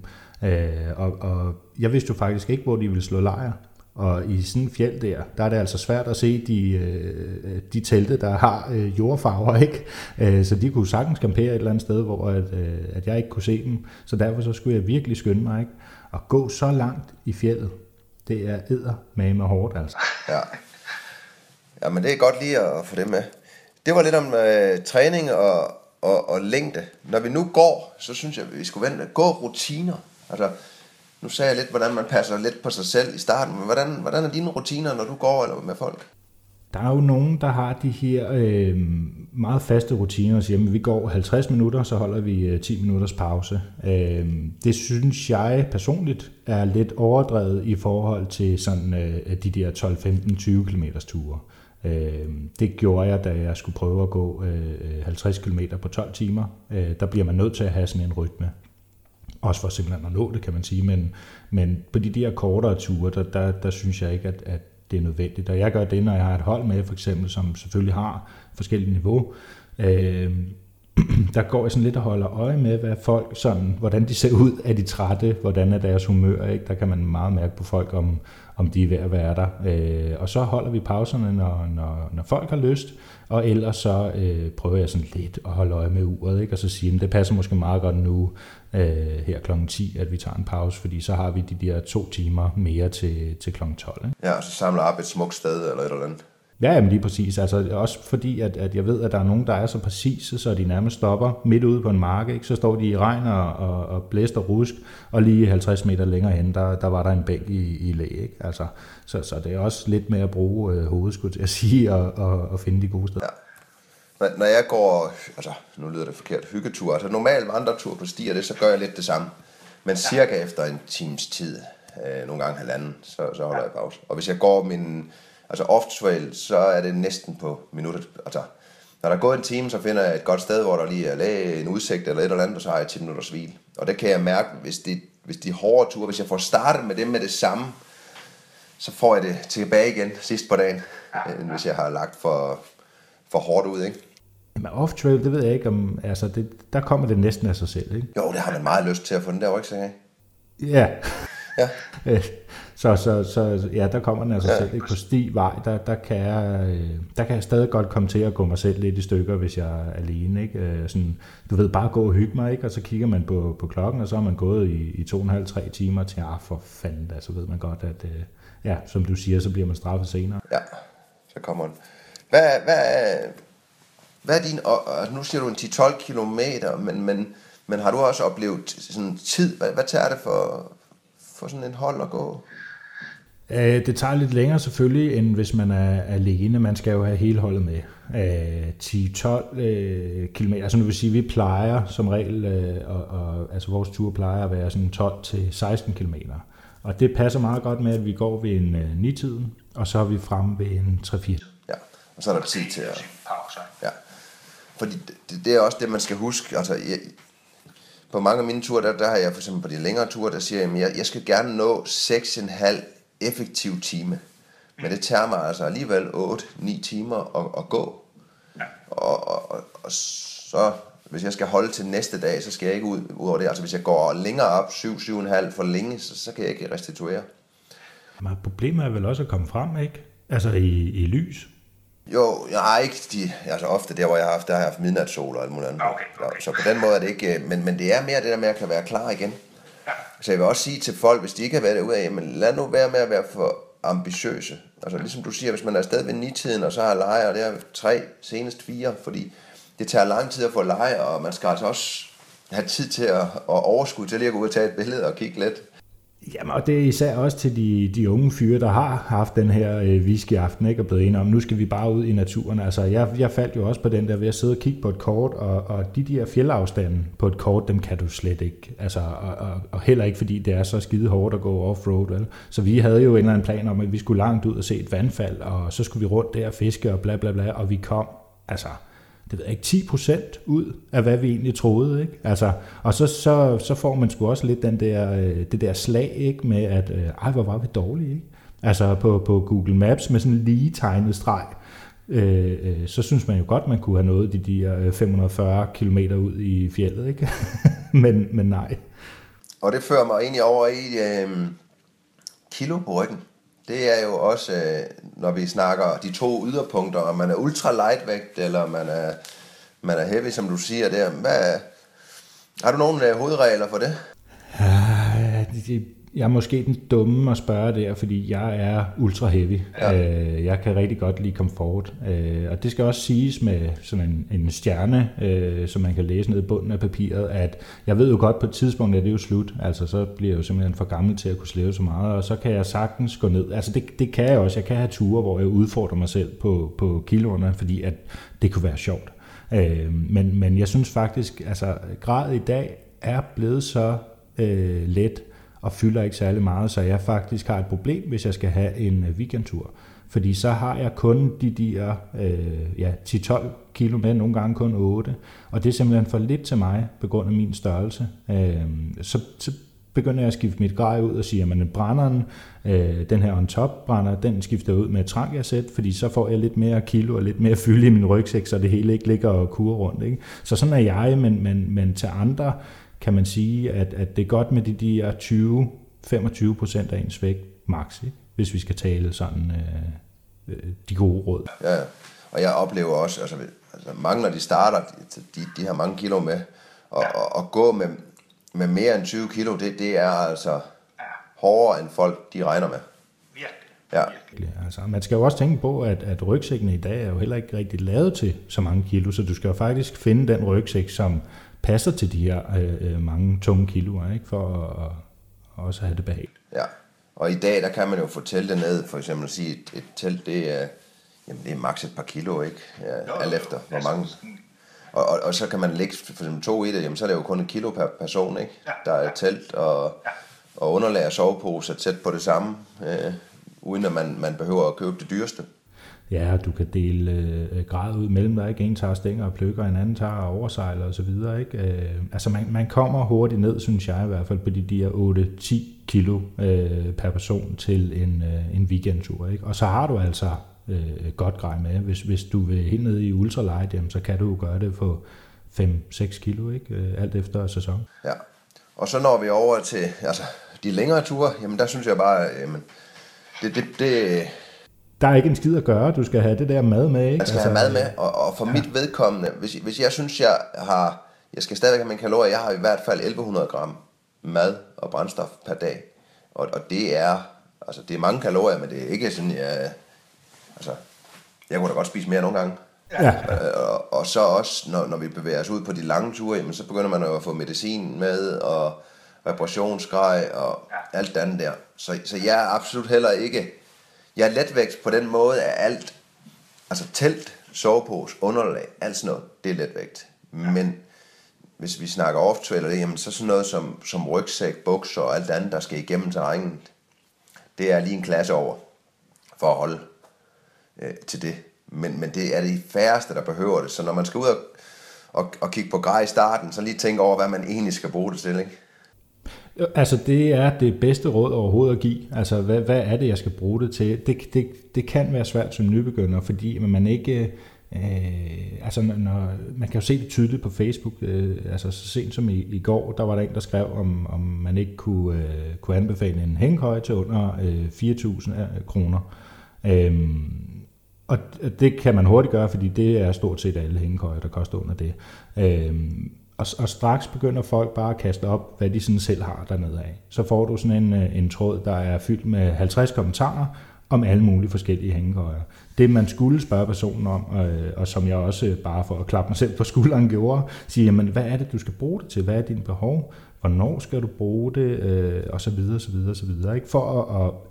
Øh, og, og jeg vidste jo faktisk ikke, hvor de ville slå lejr. Og i sådan en fjeld der, der er det altså svært at se de, de telte, der har jordfarver, ikke? Så de kunne sagtens campere et eller andet sted, hvor at, at jeg ikke kunne se dem. Så derfor så skulle jeg virkelig skynde mig, ikke? At gå så langt i fjeldet, det er eddermame hårdt, altså. Ja. Ja, men det er godt lige at få det med. Det var lidt om øh, træning og, og, og længde. Når vi nu går, så synes jeg, vi skulle vente. Gå rutiner, altså... Nu sagde jeg lidt, hvordan man passer lidt på sig selv i starten, men hvordan, hvordan er dine rutiner, når du går eller med folk? Der er jo nogen, der har de her øh, meget faste rutiner og siger, at vi går halvtreds minutter, så holder vi ti minutters pause. Øh, det synes jeg personligt er lidt overdrevet i forhold til sådan, øh, de der tolv, femten, tyve kilometer ture. Øh, det gjorde jeg, da jeg skulle prøve at gå øh, halvtreds kilometer på tolv timer. Øh, der bliver man nødt til at have sådan en rytme. Også for simpelthen at nå det, kan man sige. Men, men på de der kortere ture, der, der, der synes jeg ikke, at, at det er nødvendigt. Og jeg gør det, når jeg har et hold med, for eksempel, som selvfølgelig har forskellige niveau. Øh, der går jeg sådan lidt og holder øje med, hvad folk sådan, hvordan de ser ud, er de trætte, hvordan er deres humør, ikke? Der kan man meget mærke på folk, om, om de er ved at være der. Øh, og så holder vi pauserne, når, når, når folk har lyst, og ellers så øh, prøver jeg sådan lidt at holde øje med uret, ikke? Og så sige, at det passer måske meget godt nu, øh, her klokken ti, at vi tager en pause, fordi så har vi de der to timer mere til, til klokken tolv. Ikke? Ja, og så samler op et smukt sted eller et eller andet. Ja, men lige præcis. Altså, også fordi, at, at jeg ved, at der er nogen, der er så præcise, så de nærmest stopper midt ude på en mark. Ikke? Så står de i regn og, og, og blæst og rusk, og lige halvtreds meter længere hen, der, der var der en bænk i, i læ. Ikke? Altså, så, så det er også lidt med at bruge øh, hovedet, skulle jeg sige, og, og, og finde de gode steder. Ja. Når, når jeg går, altså nu lyder det forkert, hyggetur, altså normalt vandretur på stier, det, så gør jeg lidt det samme. Men ja. Cirka efter en times tid, øh, nogle gange halvanden, så, så holder ja. Jeg pause. Og hvis jeg går min... Altså ofte, så er det næsten på minutter. Altså, når der er gået en time, så finder jeg et godt sted, hvor der lige er læge, en udsigt eller et eller andet, og så har jeg ti minutters hvil. Og det kan jeg mærke, hvis de, hvis de hårde ture, hvis jeg får startet med det med det samme, så får jeg det tilbage igen sidst på dagen, ja, ja. End hvis jeg har lagt for, for hårdt ud, ikke? Men off-trail, det ved jeg ikke om, altså det, der kommer det næsten af sig selv, ikke? Jo, det har man meget lyst til at få den der rygsæk af. Ja. Ja. Så, så, så ja, der kommer den altså ja. Selv ikke på sti vej, der, der, kan jeg, der kan jeg stadig godt komme til at gå mig selv lidt i stykker, hvis jeg er alene, ikke? Sådan, du ved, bare gå og hygge mig, ikke? Og så kigger man på, på klokken, og så er man gået i, i to og en halv, tre timer til, ah for fanden, altså ved man godt, at ja, som du siger, så bliver man straffet senere. Ja, så kommer den. Hvad, hvad, hvad er din, nu siger du en ti til tolv kilometer, men, men, men har du også oplevet sådan tid, hvad, hvad tager det for... for sådan en hold at gå? Æh, det tager lidt længere selvfølgelig, end hvis man er alene. Man skal jo have hele holdet med. ti tolv øh, kilometer. Altså nu vil sige, vi plejer som regel, øh, og, og, altså vores tur plejer at være sådan tolv til seksten kilometer. Og det passer meget godt med, at vi går ved en øh, ni-tiden, og så er vi fremme ved en tre-fire. Ja, og så er der tid til at... Ja. Fordi det, det er også det, man skal huske. Altså... Jeg, På mange af mine ture, der, der har jeg for eksempel på de længere ture, der siger jeg, at jeg, jeg skal gerne nå seks komma fem effektiv time. Men det tager mig altså alligevel otte til ni timer at, at gå. Ja. Og, og, og så, hvis jeg skal holde til næste dag, så skal jeg ikke ud, ud over det. Altså hvis jeg går længere op, syv til syv komma fem for længe, så, så kan jeg ikke restituere. Men problemet er vel også at komme frem, ikke? Altså i, i lys. Jo, jeg har ikke de, altså ofte der, hvor jeg har haft, der har jeg haft midnatssol og alt muligt andet. Okay, okay. Så på den måde er det ikke, men, men det er mere det der med, at jeg kan være klar igen. Ja. Så jeg vil også sige til folk, hvis de ikke har været derude af, jamen lad nu være med at være for ambitiøse. Altså ligesom du siger, hvis man er afsted ved ni-tiden, og så har leje, og det er tre, senest fire, fordi det tager lang tid at få leje, og man skal altså også have tid til at, at overskue til lige at gå ud og tage et billede og kigge lidt. Jamen, og det er især også til de, de unge fyre, der har haft den her øh, whisky-aften, ikke, og blevet enige om, nu skal vi bare ud i naturen. Altså, jeg, jeg faldt jo også på den der ved at sidde og kigge på et kort, og, og de der fjeldafstanden på et kort, dem kan du slet ikke. Altså, og, og, og heller ikke, fordi det er så skide hårdt at gå off-road, vel? Så vi havde jo en eller anden plan om, at vi skulle langt ud og se et vandfald, og så skulle vi rundt der og fiske og bla bla bla, og vi kom, altså... det ved jeg ikke, ti procent ud af, hvad vi egentlig troede, ikke? Altså, og så, så, så får man sgu også lidt den der, det der slag, ikke? Med at, ej, hvor var vi dårlige, ikke? Altså på, på Google Maps med sådan en lige tegnet streg, øh, øh, så synes man jo godt, man kunne have nået de der fem hundrede og fyrre kilometer ud i fjeldet, ikke? men, men nej. Og det fører mig egentlig over i øh, kilo på ryggen. Det er jo også, når vi snakker de to yderpunkter, om man er ultra lightvægt, eller man er, man er heavy, som du siger der. Hvad, har du nogle hovedregler for det? det, jeg er måske den dumme at spørge der, fordi jeg er ultra heavy. Ja. Øh, jeg kan rigtig godt lide komfort. Øh, og det skal også siges med sådan en, en stjerne, øh, som man kan læse ned i bunden af papiret, at jeg ved jo godt på et tidspunkt, at det er jo slut. Altså så bliver jeg jo simpelthen for gammel til at kunne slæve så meget, og så kan jeg sagtens gå ned. Altså det, det kan jeg også. Jeg kan have ture, hvor jeg udfordrer mig selv på, på kiloerne, fordi at det kunne være sjovt. Øh, men, men jeg synes faktisk, altså gradet i dag er blevet så øh, let, og fylder ikke særlig meget, så jeg faktisk har et problem, hvis jeg skal have en weekendtur. Fordi så har jeg kun de der øh, ja, ti tolv kilo med, nogle gange kun otte, og det er simpelthen for lidt til mig, på grund af min størrelse. Øh, så, så begynder jeg at skifte mit grej ud og sige, at brænderen, øh, den her on top brænder, den skifter ud med et Trangia-sæt, fordi så får jeg lidt mere kilo og lidt mere fylde i min rygsæk, så det hele ikke ligger og kurer rundt. Ikke? Så sådan er jeg, men, men, men til andre, kan man sige, at, at det er godt med de der tyve til femogtyve procent af ens vægt maks, hvis vi skal tale sådan øh, de gode råd. Ja, og jeg oplever også, altså, altså mange når de starter, de, de har mange kilo med, og, ja. og, og gå med, med mere end tyve kilo, det, det er altså ja. hårdere end folk, de regner med. Ja. Altså, man skal jo også tænke på, at, at rygsækkene i dag er jo heller ikke rigtig lavet til så mange kilo, så du skal jo faktisk finde den rygsæk, som passer til de her øh, mange tunge kiloer, ikke? For at, at også have det behageligt. Ja, og i dag, der kan man jo få teltet ned, for eksempel at sige, et, et telt, det er, jamen, det er maks et par kilo, ikke? Ja, alt efter, hvor mange. Og, og, og så kan man lægge for eksempel to i det, jamen så er det jo kun et kilo per person, ikke? Der er et telt og, og underlag og soveposer tæt på det samme, øh, uden at man, man behøver at købe det dyreste. Ja, du kan dele øh, grad ud mellem dig, ikke? En tager stænger og pløkker, en anden tager og oversejler osv. Øh, altså man, man kommer hurtigt ned, synes jeg i hvert fald, på de der otte ti kilo øh, per person til en, øh, en weekendtur. Ikke? Og så har du altså øh, godt grej med. Hvis, hvis du vil helt ned i ultralight, jamen, så kan du jo gøre det for fem seks kilo, ikke? Øh, alt efter sæson. Ja, og så når vi over til altså, de længere ture, jamen der synes jeg bare, jamen, det... det, det der er ikke en skid at gøre, du skal have det der mad med, ikke? Jeg skal altså, have mad med, og, og for ja. mit vedkommende, hvis, hvis jeg synes, jeg har, jeg skal stadigvæk have mine kalorier, jeg har i hvert fald elleve hundrede gram mad og brændstof per dag, og, og det er, altså det er mange kalorier, men det er ikke sådan, jeg, altså, jeg kunne da godt spise mere nogle gange. Ja. Og, og så også, når, når vi bevæger os ud på de lange ture, jamen, så begynder man at få medicin med, og reparationsgrej, og ja. alt det andet der, så, så jeg er absolut heller ikke, jeg er letvægt på den måde af alt, altså telt, sovepose, underlag, alt sådan noget, det er letvægt. Men hvis vi snakker off-trail eller det, jamen så sådan noget som, som rygsæk, bukser og alt andet, der skal igennem terrænet, det er lige en klasse over for at holde øh, til det. Men, men det er de færreste, der behøver det. Så når man skal ud og, og, og kigge på grej i starten, så lige tænke over, hvad man egentlig skal bruge det til, ikke? Altså det er det bedste råd overhovedet at give. Altså hvad, hvad er det, jeg skal bruge det til? Det, det, det kan være svært som nybegynder, fordi man ikke... Øh, altså når, man kan jo se det tydeligt på Facebook. Øh, altså så sent som i, i går, der var der en, der skrev, om, om man ikke kunne, øh, kunne anbefale en hængekøje til under øh, fire tusind kroner. Øh, og det kan man hurtigt gøre, fordi det er stort set alle hængekøjer, der koster under det. Øh, Og straks begynder folk bare at kaste op, hvad de sådan selv har dernede af. Så får du sådan en, en tråd, der er fyldt med halvtreds kommentarer om alle mulige forskellige hængekøjer. Det, man skulle spørge personen om, og, og som jeg også bare for at klappe mig selv på skulderen gjorde, siger, jamen, hvad er det, du skal bruge det til? Hvad er dine behov? Hvornår skal du bruge det? Og så videre, så videre, så videre. Ikke? For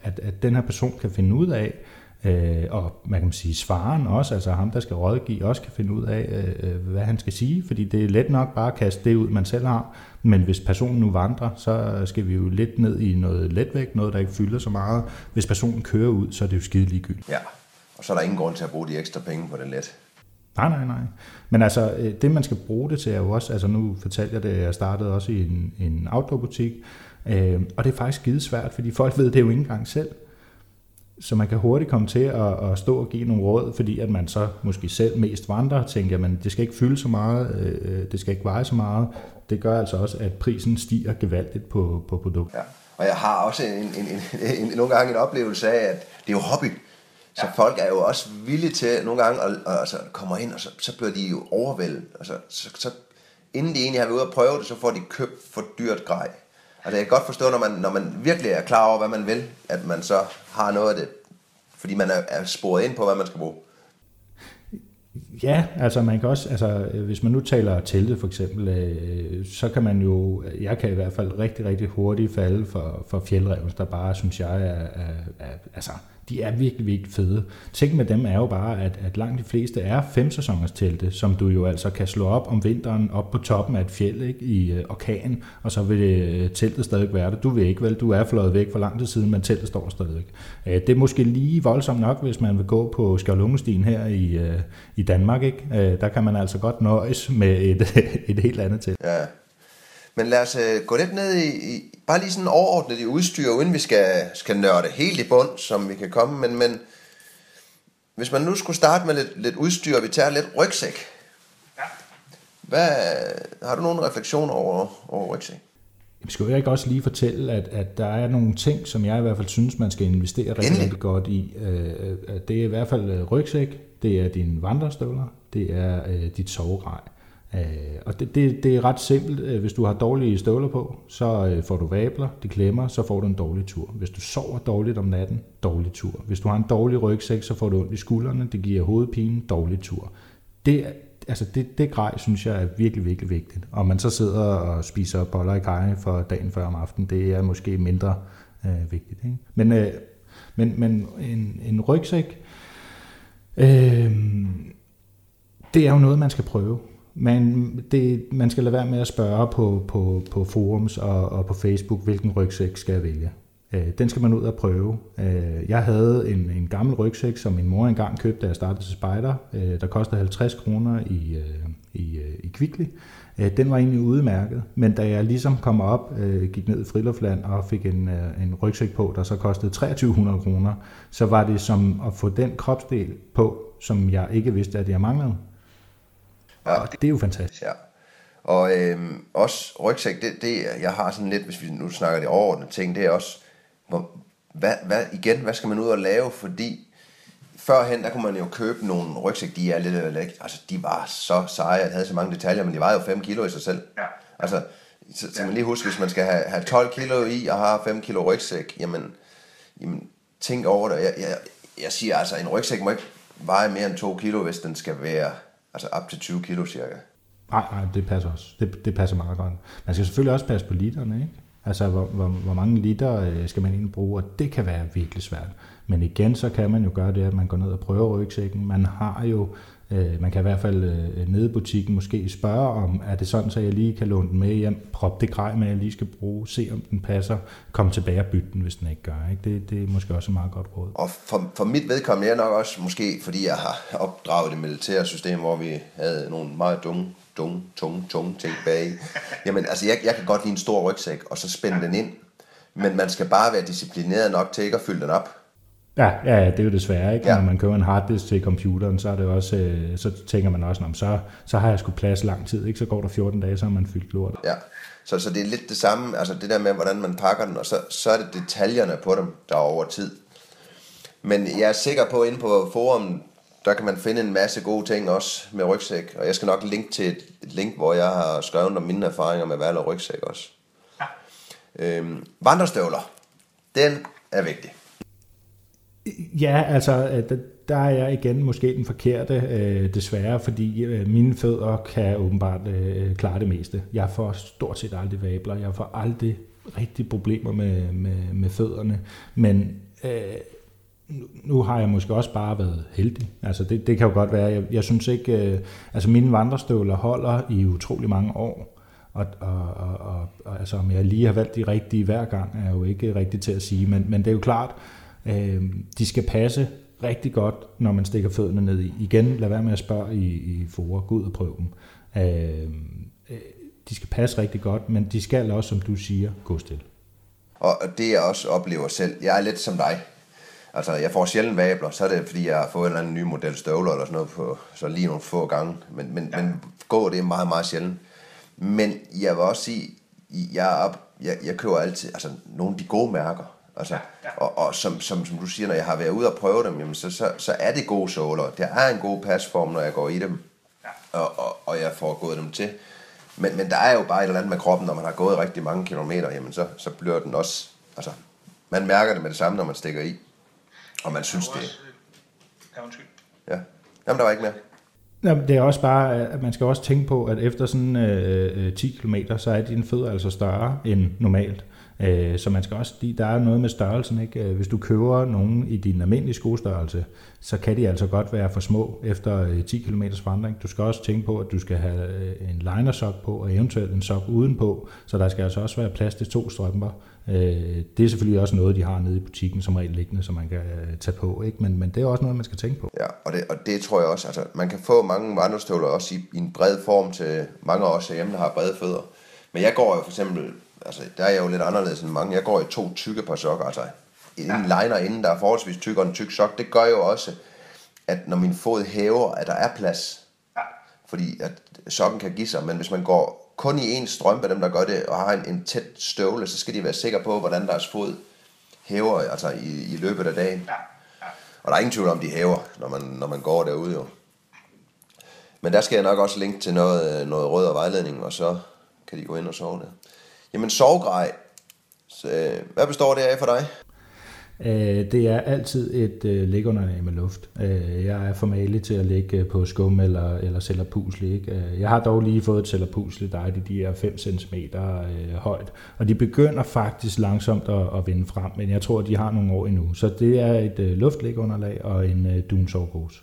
at, at, at den her person kan finde ud af, Øh, og man kan sige svaren også, altså ham der skal rådgive også kan finde ud af øh, hvad han skal sige, fordi det er let nok bare at kaste det ud man selv har, men hvis personen nu vandrer, så skal vi jo lidt ned i noget letvægt, noget der ikke fylder så meget. Hvis personen kører ud, så er det jo skide ligegyldigt. Ja, og så er der ingen grund til at bruge de ekstra penge på det let. Nej, nej, nej. Men altså det man skal bruge det til er jo også, altså nu fortalte jeg det, jeg startede også i en, en outdoor-butik, øh, og det er faktisk skide svært, fordi folk ved det jo ikke engang selv. Så man kan hurtigt komme til at, at stå og give nogle råd, fordi at man så måske selv mest vandrer og tænker, at det skal ikke fylde så meget, øh, det skal ikke veje så meget. Det gør altså også, at prisen stiger gevaldigt på, på produktet. Ja. Og jeg har også en, en, en, en, nogle gange en oplevelse af, at det er jo hobby. Så ja. folk er jo også villige til nogle gange at og, og så kommer ind, og så, så bliver de jo overvældet. Og så, så, så, inden de egentlig har været ude at prøve det, så får de købt for dyrt grej. Og det kan jeg godt forstå, når man, når man virkelig er klar over, hvad man vil, at man så har noget af det, fordi man er, er sporet ind på, hvad man skal bruge. Ja, altså man kan også, altså hvis man nu taler teltet for eksempel, øh, så kan man jo, jeg kan i hvert fald rigtig, rigtig hurtigt falde for, for Fjällräven, der bare, synes jeg, er, er, er, altså de er virkelig, virkelig fede. Ting med dem er jo bare, at, at langt de fleste er fem sæsoners telte, som du jo altså kan slå op om vinteren, op på toppen af et fjeld, ikke, i øh, orkanen, og så vil øh, teltet stadig være der. Du vil ikke, vel, du er fløjet væk for lang tid siden, men teltet står stadig. Øh, det er måske lige voldsomt nok, hvis man vil gå på Skjoldungestien her i, øh, i Danmark, ikke? Øh, der kan man altså godt nøjes med et, et helt andet telt. Ja. Men lad os øh, gå lidt ned i, i, bare lige sådan overordnet i udstyr, uden vi skal, skal nørde helt i bund, som vi kan komme. Men, men hvis man nu skulle starte med lidt, lidt udstyr, og vi tager lidt rygsæk. Ja. Hvad, har du nogen refleksioner over, over rygsæk? Jeg skal jo ikke også lige fortælle, at, at der er nogle ting, som jeg i hvert fald synes, man skal investere rigtig, rigtig godt i. Det er i hvert fald rygsæk, det er dine vandrestøvler, det er dit sovegrej. Og det, det, det er ret simpelt. Hvis du har dårlige støvler på, så får du vabler, det klemmer, så får du en dårlig tur. Hvis du sover dårligt om natten, dårlig tur. Hvis du har en dårlig rygsæk, så får du ondt i skuldrene, det giver hovedpine, dårlig tur. Det, altså det, det grej, synes jeg, er virkelig, virkelig vigtigt. Og man så sidder og spiser boller i kaj for dagen før om aftenen, det er måske mindre øh, vigtigt. Ikke? Men, øh, men, men en, en rygsæk, øh, det er jo noget, man skal prøve. Men det, man skal lade være med at spørge på, på, på forums og, og på Facebook, hvilken rygsæk skal jeg vælge. Øh, den skal man ud og prøve. Øh, jeg havde en, en gammel rygsæk, som min mor engang købte, da jeg startede til spejder, øh, der kostede halvtreds kroner i, øh, i, øh, i Kvickly. Øh, den var egentlig udmærket, men da jeg ligesom kom op, øh, gik ned i Friluftland og fik en, øh, en rygsæk på, der så kostede to tusind tre hundrede kroner, så var det som at få den kropsdel på, som jeg ikke vidste, at jeg manglede. Ja, og det, det er jo fantastisk. Ja. Og øhm, også rygsæk, det, det, jeg har sådan lidt, hvis vi nu snakker det overordnede ting, det er også, hvor, hvad, hvad, igen, hvad skal man ud og lave, fordi førhen, der kunne man jo købe nogle rygsæk, de er lidt, altså de var så seje, og havde så mange detaljer, men de vejede jo fem kilo i sig selv. Ja. Altså, så, så man lige husker, hvis man skal have, have tolv kilo i, og har fem kilo rygsæk, jamen, jamen tænk over det. Jeg, jeg, jeg siger altså, en rygsæk må ikke veje mere end to kilo, hvis den skal være... Altså op til tyve kilo cirka. Nej, nej, det passer også. Det, det passer meget godt. Man skal selvfølgelig også passe på literne, ikke? Altså, hvor, hvor, hvor mange liter skal man egentlig bruge, og det kan være virkelig svært. Men igen, så kan man jo gøre det, at man går ned og prøver rygsækken. Man har jo, øh, man kan i hvert fald øh, nede i butikken måske spørge om, er det sådan, så jeg lige kan låne den med hjem, prop det grej med, jeg lige skal bruge, se om den passer, kom tilbage og bytte den, hvis den ikke gør, ikke? Det, det er måske også et meget godt råd. Og for, for mit vedkommende er nok også, måske fordi jeg har opdraget det militære system, hvor vi havde nogle meget dumme, tunge, tunge, tunge ting bag. Jamen, altså, jeg, jeg kan godt lide en stor rygsæk, og så spænde den ind. Men man skal bare være disciplineret nok til ikke at fylde den op. Ja, ja, det er jo desværre, ikke? Ja. Når man køber en harddisk til computeren, så er det også, øh, så tænker man også, så, så har jeg sgu plads lang tid, ikke? Så går der fjorten dage, så har man fyldt lort. Ja, så, så det er lidt det samme, altså det der med, hvordan man pakker den, og så, så er det detaljerne på dem, der over tid. Men jeg er sikker på, inde på forum, der kan man finde en masse gode ting også med rygsæk, og jeg skal nok linke til et link, hvor jeg har skrevet om mine erfaringer med valg og rygsæk også. Ja. Øhm, vandrestøvler, den er vigtig. Ja, altså, der er jeg igen måske den forkerte, øh, desværre, fordi øh, mine fødder kan åbenbart øh, klare det meste. Jeg får stort set aldrig vabler, jeg får aldrig rigtig problemer med, med, med fødderne, men øh, nu har jeg måske også bare været heldig. Altså, det, det kan jo godt være, jeg, jeg synes ikke, øh, altså mine vandrestøvler holder i utrolig mange år. Og, og, og, og, og altså, om jeg lige har valgt de rigtige hver gang, er jo ikke rigtigt til at sige, men, men det er jo klart, de skal passe rigtig godt, når man stikker fødderne ned i. Igen, lad være med at spørge i, i fora. Gå ud og prøv dem. De skal passe rigtig godt, men de skal også, som du siger, gå stille. Og det jeg også oplever selv, jeg er lidt som dig. Altså, jeg får sjældent vabler, så er det, fordi jeg har fået en eller anden ny model støvler eller sådan noget, på, så lige nogle få gange. Men, men, ja. men gå, det er meget, meget sjældent. Men jeg vil også sige, jeg, jeg, jeg køber altid altså, nogle af de gode mærker. Altså, ja, ja. Og, og som, som, som du siger, når jeg har været ude og prøve dem, jamen så, så, så er det gode såler. Der er en god pasform, når jeg går i dem, ja. og, og, og jeg får gået dem til. Men, men der er jo bare et eller andet med kroppen, når man har gået rigtig mange kilometer, jamen så, så bliver den også, altså, man mærker det med det samme, når man stikker i, og man synes det. Ja, undskyld. Ja, jamen der var ikke mere. Jamen, det er også bare, at man skal også tænke på, at efter sådan øh, ti kilometer, så er dine fødder altså større end normalt. Så man skal også, der er noget med størrelsen, ikke? Hvis du køber nogen i din almindelige skostørrelse, så kan de altså godt være for små efter ti kilometer vandring. Du skal også tænke på, at du skal have en linersok på og eventuelt en sok udenpå, så der skal altså også være plads til to strømper. Det er selvfølgelig også noget, de har nede i butikken som regel liggende, som man kan tage på, ikke? Men, men det er også noget, man skal tænke på. Ja, og det, og det tror jeg også, altså man kan få mange vandrestøvler også i, i en bred form til mange af os hjemme, der har brede fødder. Men jeg går jo for eksempel, altså, der er jeg jo lidt anderledes end mange. Jeg går i to tykke par sokker, altså en ja. liner inden, der er forholdsvis tyk, og en tyk sok. Det gør jo også, at når min fod hæver, at der er plads. Ja. Fordi at sokken kan give sig, men hvis man går kun i en strømpe, dem der gør det, og har en, en tæt støvle, så skal de være sikre på, hvordan deres fod hæver altså i, i løbet af dagen. Ja. Ja. Og der er ingen tvivl om, de hæver, når man, når man går derude jo. Men der skal jeg nok også linke til noget, noget råd og vejledning, og så kan de gå ind og sove der. Jamen sovegrej, så, øh, hvad består det af for dig? Øh, det er altid et øh, lægunderlag med luft. Øh, jeg er formalig til at ligge på skum eller, eller cellerpusle, ikke? Øh, jeg har dog lige fået et cellerpusle, der er de, de er fem centimeter øh, højt, og de begynder faktisk langsomt at, at vinde frem, men jeg tror, at de har nogle år endnu. Så det er et øh, luftlægunderlag og en øh, dunsovepose.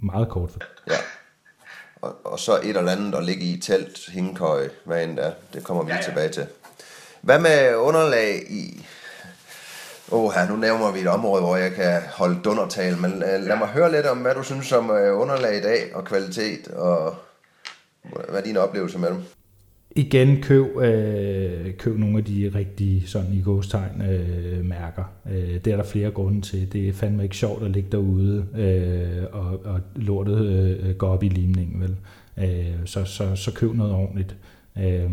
Meget kort for ja. Og, og så et eller andet at ligge i telt, hængekøje, hvad end der. Det kommer vi ja, ja. tilbage til. Hvad med underlag i... Åh, nu nævner vi et område, hvor jeg kan holde dundertale, men lad ja. mig høre lidt om, hvad du synes om underlag i dag og kvalitet, og hvad er dine oplevelser med dem? Igen, køb, øh, køb nogle af de rigtige sådan, i gåstegn øh, mærker. Øh, det er der flere grunde til. Det er fandme ikke sjovt at ligge derude, øh, og, og lortet øh, går op i limningen. Vel? Øh, så, så, så køb noget ordentligt. Øh,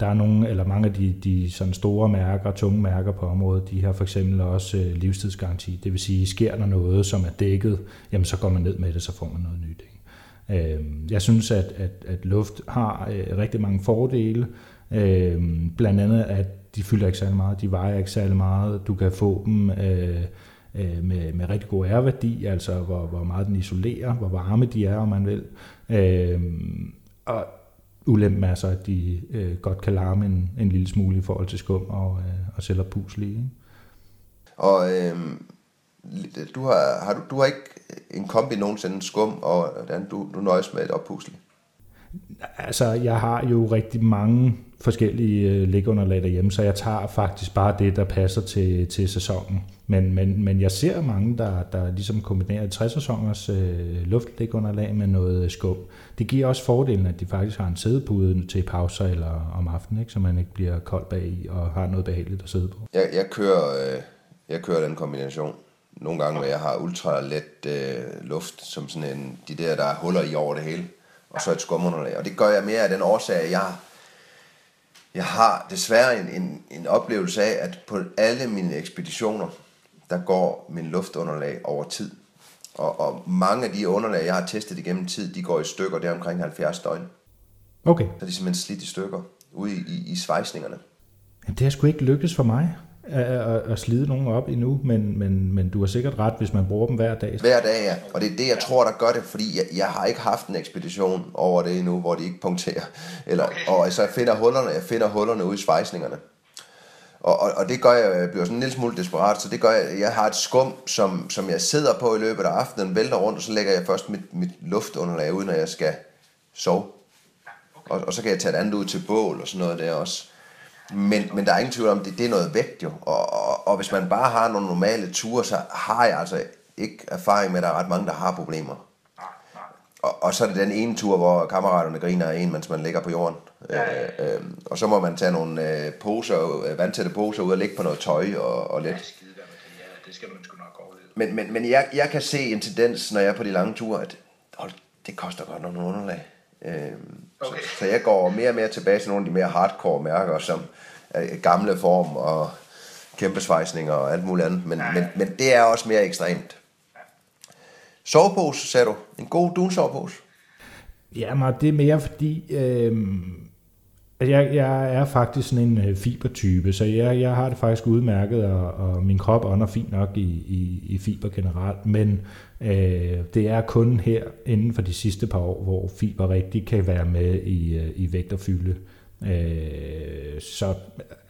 der er nogle, eller mange af de, de sådan store mærker, tunge mærker på området, de har for eksempel også øh, livstidsgaranti. Det vil sige, sker der noget, som er dækket, jamen, så går man ned med det, så får man noget nyt. Ikke? Jeg synes, at, at, at luft har øh, rigtig mange fordele, øh, blandt andet at de fylder ikke særlig meget, de vejer ikke særlig meget, du kan få dem øh, øh, med, med rigtig god R-værdi, altså hvor, hvor meget den isolerer, hvor varme de er, om man vil, øh, og ulempen er så, at de øh, godt kan larme en, en lille smule i forhold til skum og, øh, og cellerpuslige. Og øh, du har, har du, du har ikke en kombi nogensinde skum, og du, du nøjes med et oppusle? Altså, jeg har jo rigtig mange forskellige lægunderlag derhjemme, så jeg tager faktisk bare det, der passer til, til sæsonen. Men, men, men jeg ser mange, der, der ligesom kombinerer et tre-sæsoners øh, luftlægunderlag med noget skum. Det giver også fordelen, at de faktisk har en sædepude til pauser eller om aftenen, ikke? Så man ikke bliver kold bagi og har noget behageligt at sidde på. Jeg, jeg, kører, øh, jeg kører den kombination. Nogle gange, hvor jeg har ultralet øh, luft, som sådan en, de der, der er huller i over det hele, og så et skumunderlag. Og det gør jeg mere af den årsag, jeg, jeg har desværre en, en, en oplevelse af, at på alle mine ekspeditioner, der går min luftunderlag over tid. Og, og mange af de underlag, jeg har testet igennem tid, de går i stykker, der omkring halvfjerds døgn. Okay. Så de er simpelthen slidt i stykker, ude i, i, i svejsningerne. Jamen, det har sgu ikke lykkes for mig at slide nogen op endnu, men, men, men du har sikkert ret, hvis man bruger dem hver dag. Hver dag, ja. Og det er det, jeg tror, der gør det, fordi jeg, jeg har ikke haft en ekspedition over det endnu, hvor de ikke punkterer. Eller, og altså, jeg finder hullerne, jeg finder hullerne ude i svejsningerne. Og, og, og det gør jeg, jeg bliver sådan en lille smule desperat, så det gør jeg, jeg har et skum, som, som jeg sidder på i løbet af aftenen, vælter rundt, og så lægger jeg først mit, mit luftunderlag ud, når jeg skal sove. Og, og så kan jeg tage et andet ud til bål og sådan noget der også. Men, men der er ingen tvivl om, det, det er noget vægt jo, og, og, og hvis man bare har nogle normale ture, så har jeg altså ikke erfaring med, at der er ret mange, der har problemer. Og, og så er det den ene tur, hvor kammeraterne griner af en, mens man ligger på jorden. Øh, øh, og så må man tage nogle øh, poser, øh, vandtætte poser ud og ligge på noget tøj og, og lidt. Ja, skide der med det, ja, det skal man sgu nok overleve. Men, men, men jeg, jeg kan se en tendens, når jeg er på de lange ture, at åh, det koster godt nok nogle underlag. Okay. Så, så jeg går mere og mere tilbage til nogle af de mere hardcore mærker, som gamle form og kæmpe svejsninger og alt muligt andet, men, men, men det er også mere ekstremt. Sovepose, sagde du? En god dunsovepose? Ja, men det er mere fordi, øh, jeg, jeg er faktisk sådan en fibertype, så jeg, jeg har det faktisk udmærket, og, og min krop ånder fint nok i, i, i fiber generelt, men øh, det er kun her inden for de sidste par år, hvor fiber rigtig kan være med i, i vægt og fylde. Øh, så,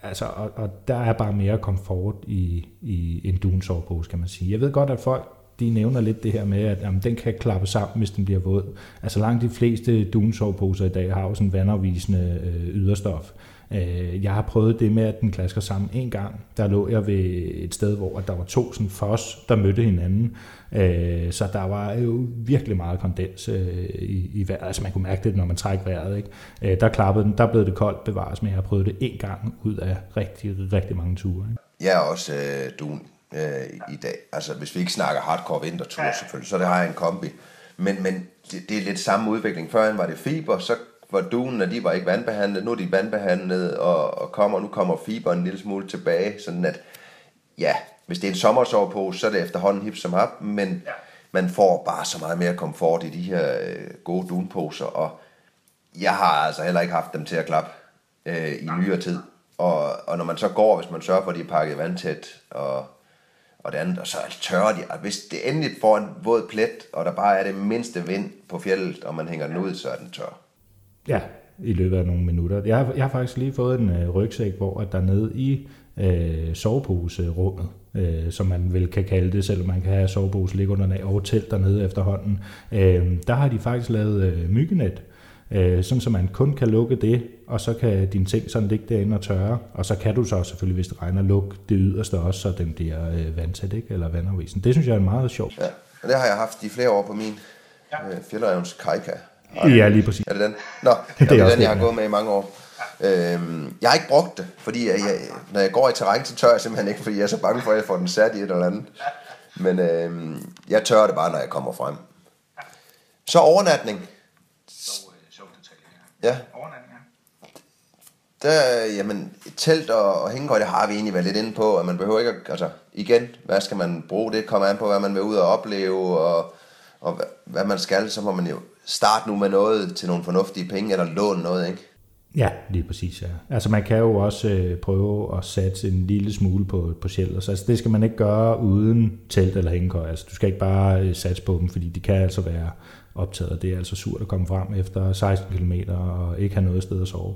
altså, og, og der er bare mere komfort i, i en dunsårpose, kan man sige. Jeg ved godt, at folk de nævner lidt det her med, at jamen, den kan klappe sammen, hvis den bliver våd. Altså langt de fleste dunsoveposer i dag har jo sådan en vandafvisende øh, yderstof. Øh, jeg har prøvet det med, at den klasker sammen en gang. Der lå jeg ved et sted, hvor der var to sådan fos, der mødte hinanden. Øh, så der var jo virkelig meget kondens øh, i, i vejret. Altså man kunne mærke det, når man trækker vejret. Ikke? Øh, der klappede den, der blev det koldt bevares, men jeg har prøvet det en gang ud af rigtig, rigtig mange ture. Ikke? Jeg er også øh, dun. I dag. Altså, hvis vi ikke snakker hardcore vintertur, selvfølgelig, så det har jeg en kombi. Men, men det, det er lidt samme udvikling. Førhen var det fiber, så var dunene, de var ikke vandbehandlet, nu er de vandbehandlet, og, og kommer, nu kommer fiberen en lille smule tilbage, sådan at, ja, hvis det er en sommersovepose, så er det efterhånden hip som hap, men ja. Man får bare så meget mere komfort i de her øh, gode dunposer, og jeg har altså heller ikke haft dem til at klappe øh, i nyere tid. Og, og når man så går, hvis man sørger for, at de er pakket vandtæt, og og det andet, og så tørrer de. Og hvis det endelig får en våd plet, og der bare er det mindste vind på fjeldet, og man hænger den ud, så er den tør. Ja, i løbet af nogle minutter. Jeg har, jeg har faktisk lige fået en øh, rygsæk, hvor at der nede i øh, soveposerummet, øh, som man vel kan kalde det, selvom man kan have sovepose ligge under og telt dernede efterhånden, øh, der har de faktisk lavet øh, myggenet, øh, sådan så man kun kan lukke det, og så kan dine ting sådan ligge derinde og tørre, og så kan du så selvfølgelig, hvis det regner, lukke det yderste også, så den bliver øh, vandtæt, ikke? Eller vandafvisen. Det synes jeg er meget sjovt. Ja, og det har jeg haft i flere år på min ja. øh, Fjällräven Kajka. Og, ja, lige præcis. Er det den? Nå, det er, det er den, jeg har gået med i mange år. Øhm, jeg har ikke brugt det, fordi jeg, jeg, når jeg går i terræn, så tør jeg simpelthen ikke, fordi jeg er så bange for, at jeg får den sat i et eller andet. Men øh, jeg tør det bare, når jeg kommer frem. Så overnatning. Så sjovt detalje. Ja. Der, jamen, telt og, og hængekøj, det har vi egentlig været lidt inde på, at man behøver ikke, at, altså igen, hvad skal man bruge det, kommer an på, hvad man vil ud og opleve, og, og hvad, hvad man skal, så må man jo starte nu med noget til nogle fornuftige penge, eller låne noget, ikke? Ja, lige præcis, ja. Altså man kan jo også øh, prøve at sætte en lille smule på, på shelter, så altså, det skal man ikke gøre uden telt eller hængekøj, altså du skal ikke bare øh, satse på dem, fordi de kan altså være optaget, det er altså surt at komme frem efter seksten kilometer og ikke have noget sted at sove.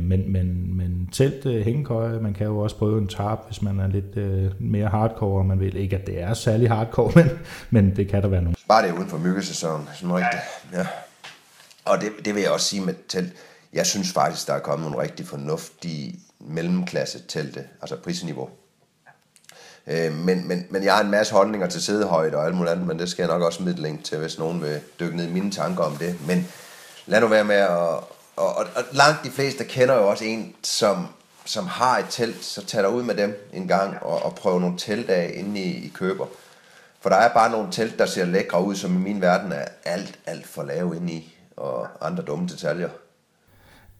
Men, men, men telt, hængekøje, man kan jo også prøve en tarp, hvis man er lidt øh, mere hardcore, man vil ikke, at det er særlig hardcore, men, men det kan der være nogen. Bare det uden for myggesæsonen, sådan rigtigt. Ja. Og det, det vil jeg også sige med telt. Jeg synes faktisk, der er kommet nogle rigtig fornuftige mellemklasse-telte, altså prisniveau. Øh, men, men, men jeg har en masse holdninger til sædehøjde og alt muligt andet, men det skal jeg nok også middelænge til, hvis nogen vil dykke ned i mine tanker om det. Men lad nu være med at... Og, og, og langt de fleste kender jo også en, som, som har et telt, så tag dig ud med dem en gang og, og prøv nogle telt af inde i, i køber. For der er bare nogle telt, der ser lækre ud, som i min verden er alt, alt for lave inde i, og andre dumme detaljer.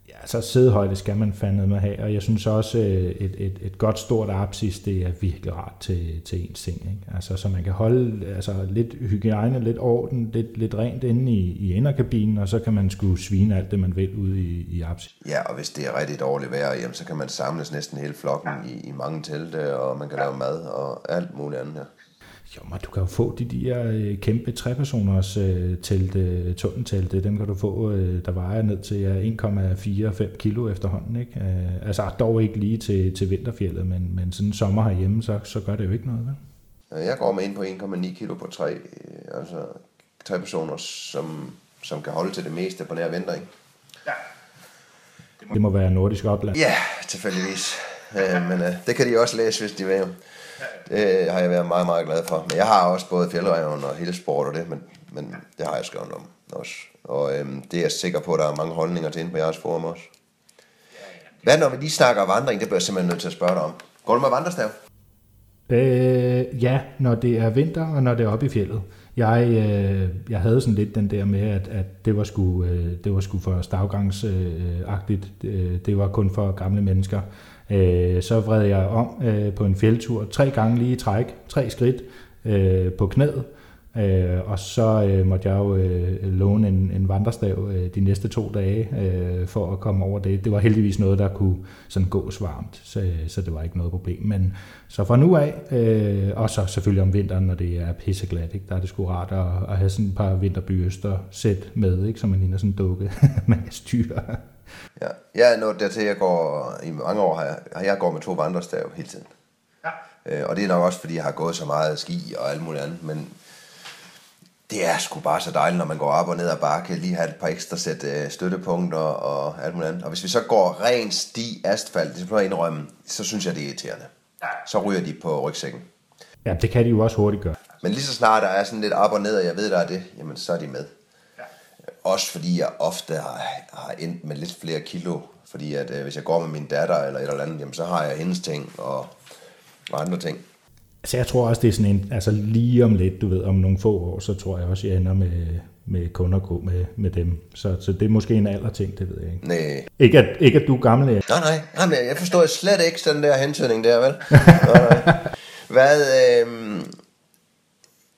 Ja, så sædehøjde skal man fandme have, og jeg synes også, et, et, et godt stort apsis, det er virkelig rart til, til ens ting. Ikke? Altså, så man kan holde altså, lidt hygiejne, lidt orden, lidt, lidt rent inde i, i inderkabinen, og så kan man sgu svine alt det, man vil ude i, i apsis. Ja, og hvis det er rigtig dårligt vejr, jamen, så kan man samles næsten hele flokken ja. i, i mange telte, og man kan lave mad og alt muligt andet her. Jo, men du kan jo få de der kæmpe trepersoners øh, telte, tundentelte, dem kan du få, øh, der vejer ned til ja, en komma fire fem kilo efterhånden, ikke? Øh, altså dog ikke lige til, til vinterfjeldet, men, men sådan en sommer herhjemme, så, så gør det jo ikke noget, vel? Jeg går med ind på en komma ni kilo på tre, øh, altså tre personer, som, som kan holde til det meste på nær vinter, ikke? Ja. Det må, det må være nordisk opland. Ja, tilfældigvis. Øh, men øh, det kan de også læse, hvis de vil. Det har jeg været meget, meget glad for. Men jeg har også både Fjällräven og hele sport og det, men, men det har jeg skrevet om også. Og øhm, det er jeg sikker på, at der er mange holdninger til inde på jeres forum også. Hvad når vi lige snakker vandring, det bliver jeg simpelthen nødt til at spørge dig om. Går du med vandrestav? Øh, ja, når det er vinter og når det er oppe i fjeldet. Jeg, øh, jeg havde sådan lidt den der med, at, at det var sgu, øh, det var sgu for stavgangsagtigt. Øh, det var kun for gamle mennesker. Øh, så vred jeg om øh, på en fjeldtur tre gange lige i træk, tre skridt øh, på knæet, Øh, og så øh, måtte jeg jo øh, låne en, en vandrestav øh, de næste to dage øh, for at komme over det. Det var heldigvis noget, der kunne sådan gås varmt, så, så det var ikke noget problem. Men så fra nu af, øh, og så selvfølgelig om vinteren, når det er pisseglat, ikke, der er det sgu rart at, at have sådan et par vinterbyøster-sæt med, ikke, så man ligner sådan en dukke, man kan styre. Ja, jeg er nået dertil, jeg går, i mange år har jeg, jeg går med to vandrestav hele tiden. Ja. Øh, og det er nok også, fordi jeg har gået så meget ski og alt muligt andet, men det er sgu bare så dejligt, når man går op og ned ad bakke, lige have et par ekstra sæt øh, støttepunkter og alt muligt andet. Og hvis vi så går ren sti asfalt, det skal jeg indrømme, så synes jeg, det er irriterende. Så ryger de på rygsækken. Ja, det kan de jo også hurtigt gøre. Men lige så snart der er sådan lidt op og ned, og jeg ved, der er det, jamen så er de med. Ja. Også fordi jeg ofte har, har endt med lidt flere kilo, fordi at, øh, hvis jeg går med min datter eller et eller andet, jamen så har jeg hendes ting og, og andre ting. Så jeg tror også, det er sådan en, altså lige om lidt, du ved, om nogle få år, så tror jeg også, jeg ender med, med kun at gå med, med dem. Så, så det er måske en alderting, det ved jeg ikke. Nej. Ikke at, ikke at du er gammel. Nej, nej. Jamen, jeg forstår slet ikke den der hentydning der, vel? nej, nej. Hvad, øh,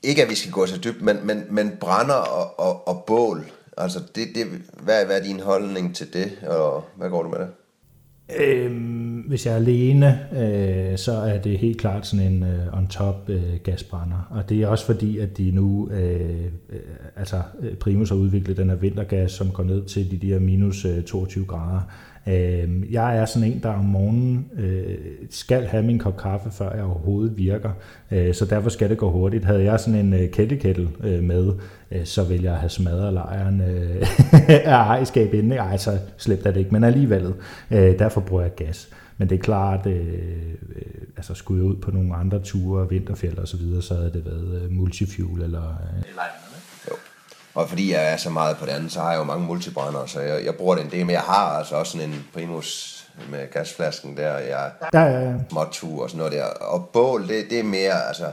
ikke at vi skal gå så dybt, men, men, men brænder og, og, og bål, altså det, det, hvad, hvad er din holdning til det, og hvad går du med det? Øhm, hvis jeg er alene, øh, så er det helt klart sådan en øh, on-top øh, gasbrænder. Og det er også fordi, at de nu, øh, øh, altså Primus har udviklet den her vintergas, som går ned til de der minus øh, toogtyve grader. Øh, jeg er sådan en, der om morgenen øh, skal have min kop kaffe, før jeg overhovedet virker. Øh, så derfor skal det gå hurtigt. Havde jeg sådan en øh, kettekettel øh, med, øh, så ville jeg have smadret lejren øh, af ejerskab inden. Ej, så slip da det ikke, men alligevel. Øh, derfor bruger jeg gas. Men det er klart, øh, øh, altså skulle jeg ud på nogle andre ture, vinterfjeld og så videre, så havde det været øh, multifuel eller... Øh. Og fordi jeg er så meget på det andet, så har jeg jo mange multibrændere, så jeg, jeg bruger det en del, men jeg har altså også sådan en Primus med gasflasken der, og jeg ja, ja, ja. Måtur og sådan noget der. Og bål, det, det er mere, altså...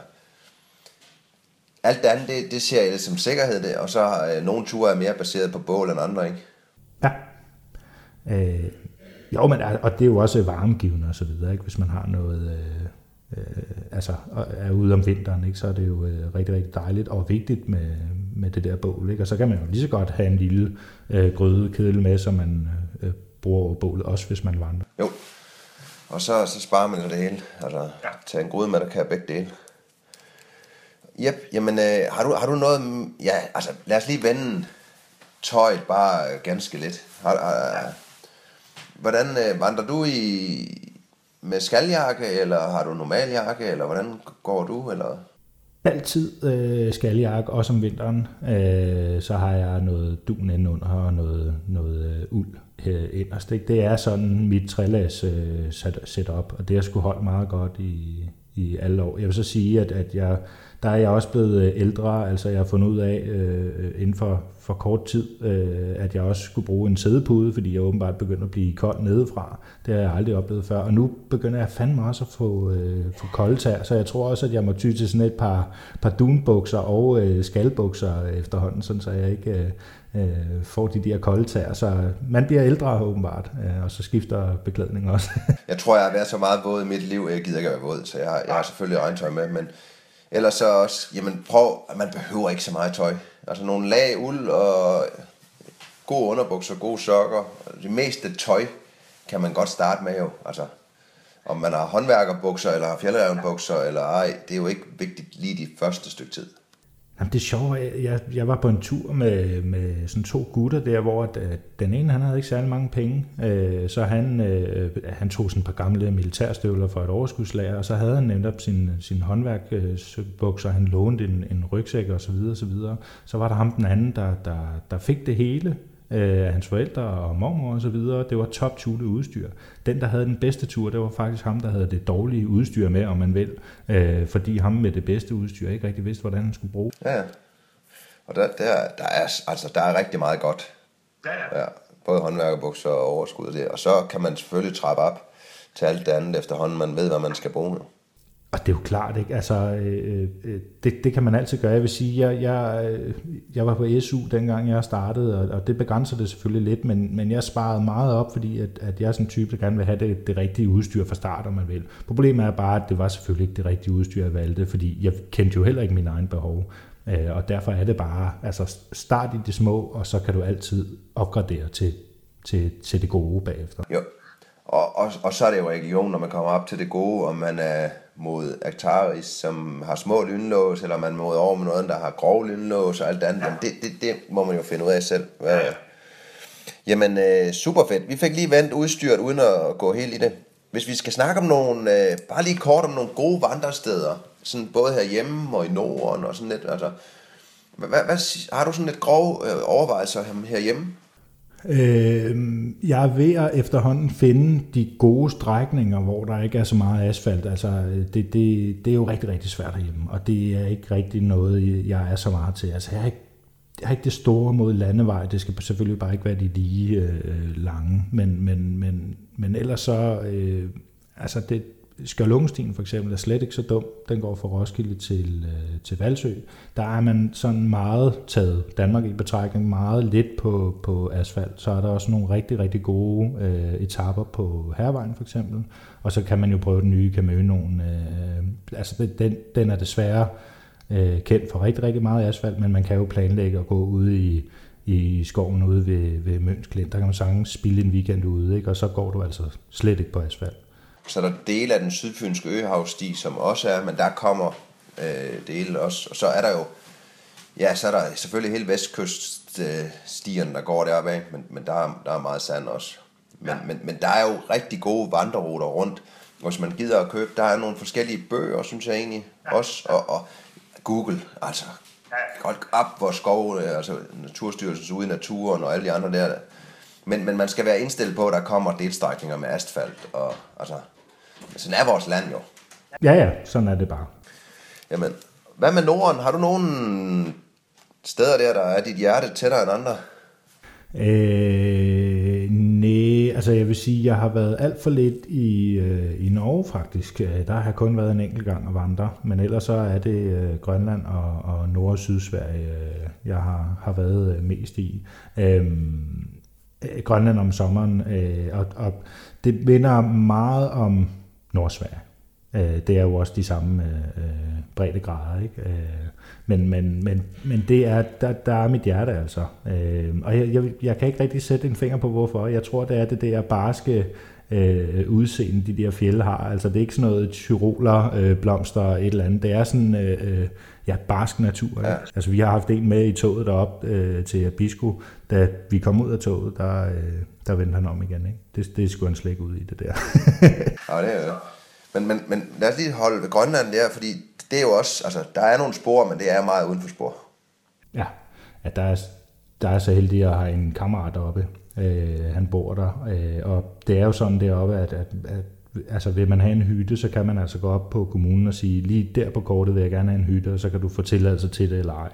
Alt det andet, det, det ser jeg lidt som sikkerhed, det, og så øh, nogle ture er mere baseret på bål end andre, ikke? Ja. Øh, jo, men og det er jo også varmegivende og så videre, ikke? Hvis man har noget... Øh Øh, altså er ude om vinteren, ikke, så er det jo øh, rigtig, rigtig dejligt og vigtigt med, med det der bål, ikke? Og så kan man jo lige så godt have en lille øh, grydekedel med, som man øh, bruger over bålet, også hvis man vandrer. Jo, og så, så sparer man jo det hele. Altså, ja. Tag en gryde med, der kan jeg begge dele. Jep, jamen øh, har, du, har du noget... Ja, altså lad os lige vende tøjet bare øh, ganske lidt. Har, øh, hvordan øh, vandrer du i... Med skaljakke, eller har du normal jakke, eller hvordan går du? Eller? Altid øh, skaljakke, også om vinteren. Øh, så har jeg noget dun indenunder og noget, noget øh, uld øh, inderst. Ikke? Det er sådan mit trælads øh, setup, og det har sgu holdt meget godt i, i alle år. Jeg vil så sige, at, at jeg, der er jeg også blevet ældre. Altså jeg har fundet ud af øh, inden for, for kort tid, øh, at jeg også skulle bruge en sædepude, fordi jeg åbenbart begyndte at blive kold nedefra. Det har jeg aldrig oplevet før. Og nu begynder jeg fandme også at få, øh, få koldtær, så jeg tror også, at jeg må ty til sådan et par, par dunbukser og øh, skalbukser efterhånden, sådan, så jeg ikke øh, får de der koldtær. Så man bliver ældre åbenbart, øh, og så skifter beklædning også. Jeg tror, jeg har været så meget våd i mit liv, jeg gider ikke være våd, så jeg har, jeg har selvfølgelig regntøj med, men eller så også, jamen prøv, at man behøver ikke så meget tøj. Altså nogle lag uld og gode underbukser, gode sokker. Det meste tøj kan man godt starte med jo. Altså, om man har håndværkerbukser eller har fjällrävenbukser eller ej, det er jo ikke vigtigt lige de første stykke tid. Jamen det er sjovt, jeg, jeg var på en tur med, med sådan to gutter der, hvor at, at den ene, han havde ikke særlig mange penge, øh, så han, øh, han tog sådan et par gamle militærstøvler fra et overskudslager, og så havde han nemt op sin, sin håndværksbukser, han lånte en, en rygsæk og så videre og så videre. Så var der ham den anden, der, der, der fik det hele, øh, hans forældre og mormor og så videre. Det var top-tulle udstyr. Den, der havde den bedste tur, det var faktisk ham, der havde det dårlige udstyr med, om man vil. Øh, fordi ham med det bedste udstyr ikke rigtig vidste, hvordan han skulle bruge. Ja, og der, der, der, er, altså, der er rigtig meget godt. Ja. Ja, både håndværkerbukser og overskud og det. Og så kan man selvfølgelig trappe op til alt det andet efterhånden, man ved, hvad man skal bruge. Og det er jo klart, ikke? Altså, øh, øh, det, det kan man altid gøre. Jeg vil sige, jeg, jeg, jeg var på S U dengang jeg startede, og, og det begrænser det selvfølgelig lidt, men, men jeg sparede meget op, fordi at, at jeg er sådan en type, der gerne vil have det, det rigtige udstyr fra start, om man vil. Problemet er bare, at det var selvfølgelig ikke det rigtige udstyr, jeg valgte, fordi jeg kendte jo heller ikke mine egne behov. Øh, og derfor er det bare, altså start i det små, og så kan du altid opgradere til, til, til det gode bagefter. Jo, og, og, og så er det jo region, når man kommer op til det gode, og man er mod Arctaris, som har små lynlås, eller man er mod over med noget, der har grov lynlås og alt andet. Ja. Men det, det, det må man jo finde ud af selv. Hvad? Jamen, øh, super fedt. Vi fik lige vendt udstyret, uden at gå helt i det. Hvis vi skal snakke om nogle, øh, bare lige kort om nogle gode vandresteder, sådan både herhjemme og i Norden og sådan lidt, altså, hvad, hvad, har du sådan lidt grove øh, overvejelser herhjemme? Øh, jeg er ved at efterhånden finde de gode strækninger, hvor der ikke er så meget asfalt, altså, det, det, det er jo rigtig, rigtig svært herhjemme, og det er ikke rigtig noget, jeg er så meget til, altså, jeg har ikke Det er ikke det store mod landevej, det skal selvfølgelig bare ikke være de lige øh, lange, men, men, men, men ellers så, øh, altså det, Skør-Lungestien for eksempel er slet ikke så dum, den går fra Roskilde til, øh, til Hvalsø, der er man sådan meget taget, Danmark i betragtning, meget lidt på, på asfalt, så er der også nogle rigtig, rigtig gode øh, etaper på Hærvejen for eksempel, og så kan man jo prøve den nye Camønoen, øh, altså det, den, den er desværre, kendt for rigtig, rigtig meget asfalt, men man kan jo planlægge at gå ude i, i skoven ude ved, ved Møns Klint. Der kan man sagtens spille en weekend ude, ikke? Og så går du altså slet ikke på asfalt. Så der er dele af den sydfynske Øhavssti, som også er, men der kommer øh, dele også. Og så er der jo, ja, så er der selvfølgelig hele vestkyststierne, der går deroppe af, men, men der, er, der er meget sand også. Men, ja. men, men der er jo rigtig gode vandreruter rundt, hvis man gider at købe. Der er nogle forskellige bøger, synes jeg egentlig, ja. også, og, og Google, altså godt op, hvor skov, altså Naturstyrelsen ude i naturen og alle de andre der. Men, men man skal være indstillet på, at der kommer delstrækninger med asfalt, og altså, sådan er vores land jo. Ja, ja, sådan er det bare. Jamen, hvad med Norden? Har du nogle steder der, der er dit hjerte tættere end andre? Øh, nej, altså jeg vil sige, jeg har været alt for lidt i, øh, i Norge faktisk. Der har jeg kun været en enkelt gang og vandre, men ellers så er det øh, Grønland og, og Nord- og Sydsverige, øh, jeg har, har været øh, mest i. Øh, Grønland om sommeren, øh, og, og det minder meget om Nordsverige. Øh, det er jo også de samme øh, breddegrader, ikke? Øh, Men, men, men, men det er, der, der er mit hjerte altså. Øh, og jeg, jeg, jeg kan ikke rigtig sætte en finger på, hvorfor. Jeg tror, det er det der barske øh, udseende, de der fjelde har. Altså, det er ikke sådan noget tyroler, øh, blomster og et eller andet. Det er sådan, øh, ja, barsk natur. Ikke? Ja. Altså, vi har haft en med i toget deroppe øh, til Abisko. Da vi kom ud af toget, der, øh, der vendte han om igen. Ikke? Det, det skulle han slet ikke ud i, det der. Ja, det er jo. Men, men, men lad os lige holde ved Grønland der, fordi det er jo også, altså der er nogle spor, men det er meget uden for spor. Ja, ja der, er, der er så heldig at have en kammerat deroppe, øh, han bor der, øh, og det er jo sådan deroppe, at, at, at, at altså, vil man have en hytte, så kan man altså gå op på kommunen og sige, lige der på kortet vil jeg gerne have en hytte, og så kan du få tilladelse til det eller ej.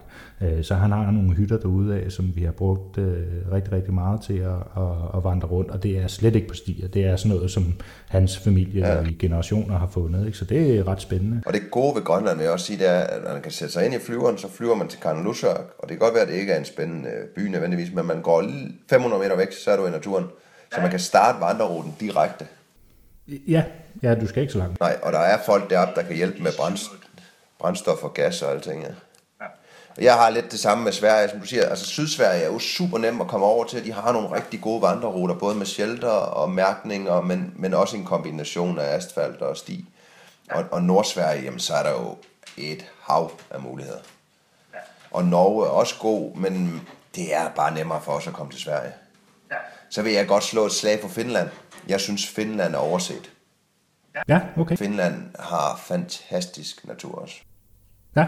Øh, så han har nogle hytter derude af, som vi har brugt øh, rigtig, rigtig meget til at, at, at vandre rundt, og det er slet ikke på stier, det er sådan noget, som hans familie ja. i generationer har fundet, ikke? Så det er ret spændende. Og det gode ved Grønland, vil jeg også sige, det er, at man kan sætte sig ind i flyveren, så flyver man til Kangerlussuaq, og det kan godt være, at det ikke er en spændende by nødvendigvis, men man går fem hundrede meter væk, så er du i naturen, så man kan starte vandreruten direkte. Ja, ja, du skal ikke så langt. Nej, og der er folk deroppe, der kan hjælpe med brændstof og gas og alting, ja. Jeg har lidt det samme med Sverige, som du siger. Altså Sydsverige er jo super nem at komme over til. De har nogle rigtig gode vandreruter, både med shelter og mærkninger, men, men også en kombination af asfalt og sti. Og, og Nordsverige, jamen, så er der jo et hav af muligheder. Og Norge er også god, men det er bare nemmere for os at komme til Sverige. Så vil jeg godt slå et slag for Finland. Jeg synes, Finland er overset. Ja, okay. Finland har fantastisk natur også. Ja.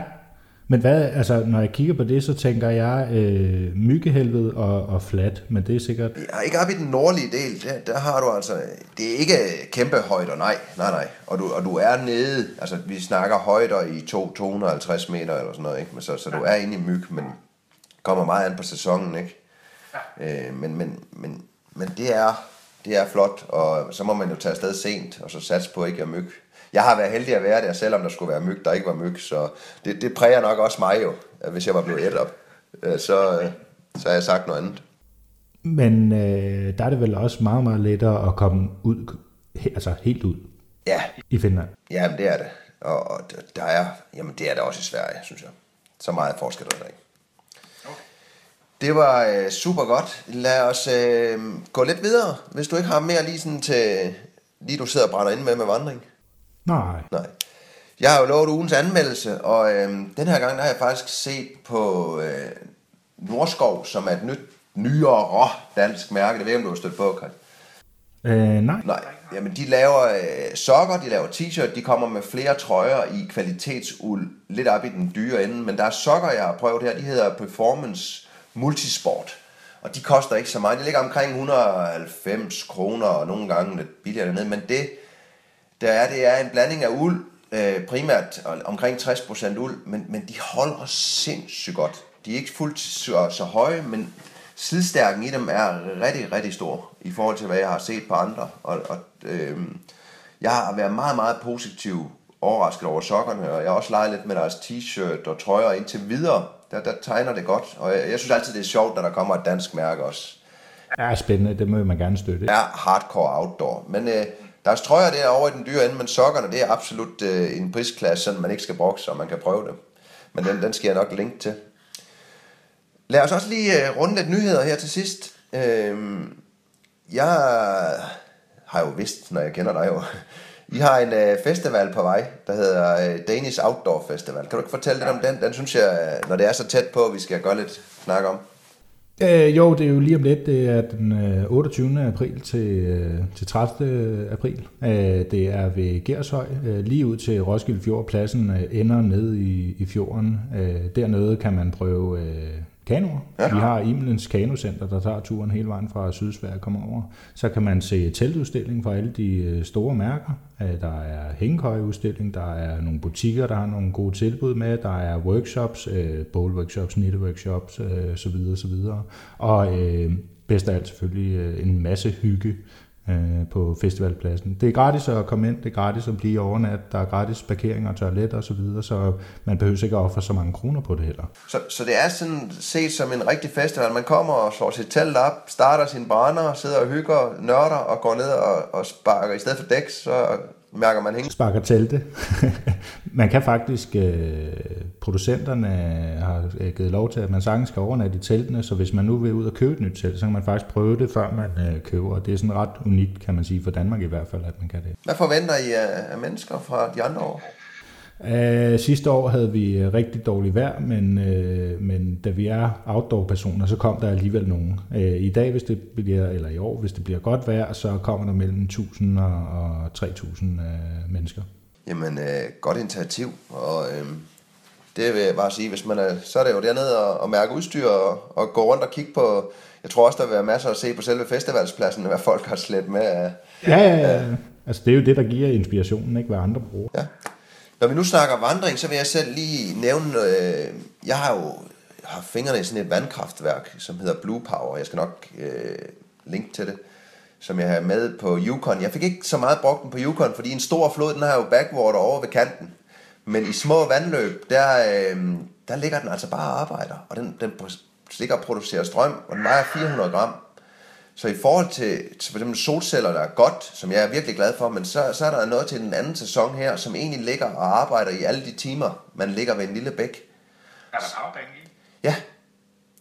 Men hvad, altså, når jeg kigger på det, så tænker jeg øh, myggehelvede og, og flat, men det er sikkert... Ja, ikke op i den nordlige del, der, der har du altså... Det er ikke kæmpe højder, nej, nej, nej. Og du, og du er nede, altså vi snakker højder i to hundrede og halvtreds meter eller sådan noget, ikke? Men så, så du er inde i myg, men kommer meget an på sæsonen, ikke? Ja. Øh, men, men, men, men det er, det er flot, og så må man jo tage afsted sent, og så satse på ikke at myg. Jeg har været heldig at være der, selvom der skulle være myg, der ikke var myg, så det, det præger nok også mig jo, hvis jeg var blevet ædt op, så, så har jeg sagt noget andet. Men øh, der er det vel også meget, meget lettere at komme ud, altså helt ud ja. i Finland? Ja, det er det, og, og der er, jamen det er det også i Sverige, synes jeg. Så meget forskel der ikke. Okay. Det var øh, super godt. Lad os øh, gå lidt videre, hvis du ikke har mere lige sådan til... Lige du sidder og brænder inde med med vandring. Nej. Nej. Jeg har jo lovet ugens anmeldelse, og øh, den her gang der har jeg faktisk set på øh, Nordskov, som er et nyt, nyere dansk mærke. Det ved jeg, om du har stødt på, Karl. Øh, nej. Nej. Jamen, de laver øh, sokker, de laver t-shirt, de kommer med flere trøjer i kvalitetsuld, lidt op i den dyre ende. Men der er sokker, jeg har prøvet her, de hedder Performance Multisport. Og de koster ikke så meget. De ligger omkring et hundrede og halvfems kroner, og nogle gange lidt billigere dernede. Men det, der er, det er en blanding af uld, øh, primært omkring tres procent uld, men, men de holder sindssygt godt. De er ikke fuldt så, så høje, men slidstærken i dem er rigtig, rigtig stor i forhold til, hvad jeg har set på andre. Og, og øh, jeg har været meget, meget positiv overrasket over sokkerne, og jeg har også leget lidt med deres t-shirt og trøjer indtil videre. Der, der tegner det godt, og jeg, jeg synes altid, det er sjovt, når der kommer et dansk mærke også. Ja, spændende. Det må man gerne støtte. Ja, hardcore outdoor. Men øh, deres trøjer, det er over i den dyre ende, men sokkerne, det er absolut øh, en prisklasse, sådan man ikke skal brokse, og man kan prøve det. Men den, den skal jeg nok linke til. Lad os også lige øh, runde lidt nyheder her til sidst. Øh, jeg har jo vidst, når jeg kender dig jo, I har en øh, festival på vej, der hedder øh, Danish Outdoor Festival. Kan du ikke fortælle lidt om den? Den synes jeg, når det er så tæt på, vi skal gøre lidt snak om. Øh, jo, det er jo lige om lidt. Det er den øh, otteogtyvende april til, øh, til tredivte april. Øh, det er ved Gershøj, øh, lige ud til Roskilde Fjord. Pladsen øh, ender ned i, i fjorden. Øh, dernede kan man prøve øh, kanoer. Ja. Vi har Imlens Kanocenter, der tager turen hele vejen fra Sydsverige og kommer over. Så kan man se teltudstilling fra alle de store mærker. Der er hængekøjeudstilling, der er nogle butikker, der har nogle gode tilbud med, der er workshops, bowl-workshops, knitworkshops osv. osv. Og øh, bedst af alt selvfølgelig en masse hygge øh, på festivalpladsen. Det er gratis at komme ind, det er gratis at blive overnat, der er gratis parkering og toilet og så videre, så man behøver ikke at ofre så mange kroner på det heller. Så, så det er sådan set som en rigtig festival. Man kommer og slår sit telt op, starter sine brænder, sidder og hygger, nørder og går ned og, og sparker. I stedet for dæk, så mærker man hænge. Sparker telte. Man kan faktisk, øh, producenterne har givet lov til, at man sagtens skal overnatte i teltene, så hvis man nu vil ud og købe et nyt telt, så kan man faktisk prøve det, før man øh, køber. Og det er sådan ret unikt, kan man sige, for Danmark i hvert fald, at man kan det. Hvad forventer I af mennesker fra de andre år? Uh, sidste år havde vi rigtig dårligt vejr, men, uh, men da vi er outdoor-personer, så kom der alligevel nogen. Uh, I dag, hvis det bliver, eller i år, hvis det bliver godt vejr, så kommer der mellem tusind og tre tusind uh, mennesker. Jamen, uh, godt initiativ, og uh, det vil jeg bare sige, hvis man er, så er det jo dernede og, og mærke udstyr og, og gå rundt og kigge på. Jeg tror også, der vil være masser at se på selve festivalspladsen, hvad folk har slæbt med. Uh, ja, ja, ja. Uh, altså det er jo det, der giver inspirationen, ikke hvad andre bruger. Ja. Når vi nu snakker vandring, så vil jeg selv lige nævne, øh, jeg har jo har fingrene i sådan et vandkraftværk, som hedder Blue Power. Jeg skal nok øh, linke til det, som jeg har med på Yukon. Jeg fik ikke så meget brugt den på Yukon, fordi en stor flod, den har jo backwater over ved kanten. Men i små vandløb, der, øh, der ligger den altså bare og arbejder, og den, den ligger og producerer strøm, og den vejer fire hundrede gram. Så i forhold til, til for eksempel solceller, der er godt, som jeg er virkelig glad for, men så, så er der noget til den anden sæson her, som egentlig ligger og arbejder i alle de timer, man ligger ved en lille bæk. Er der powerbang i? Ja.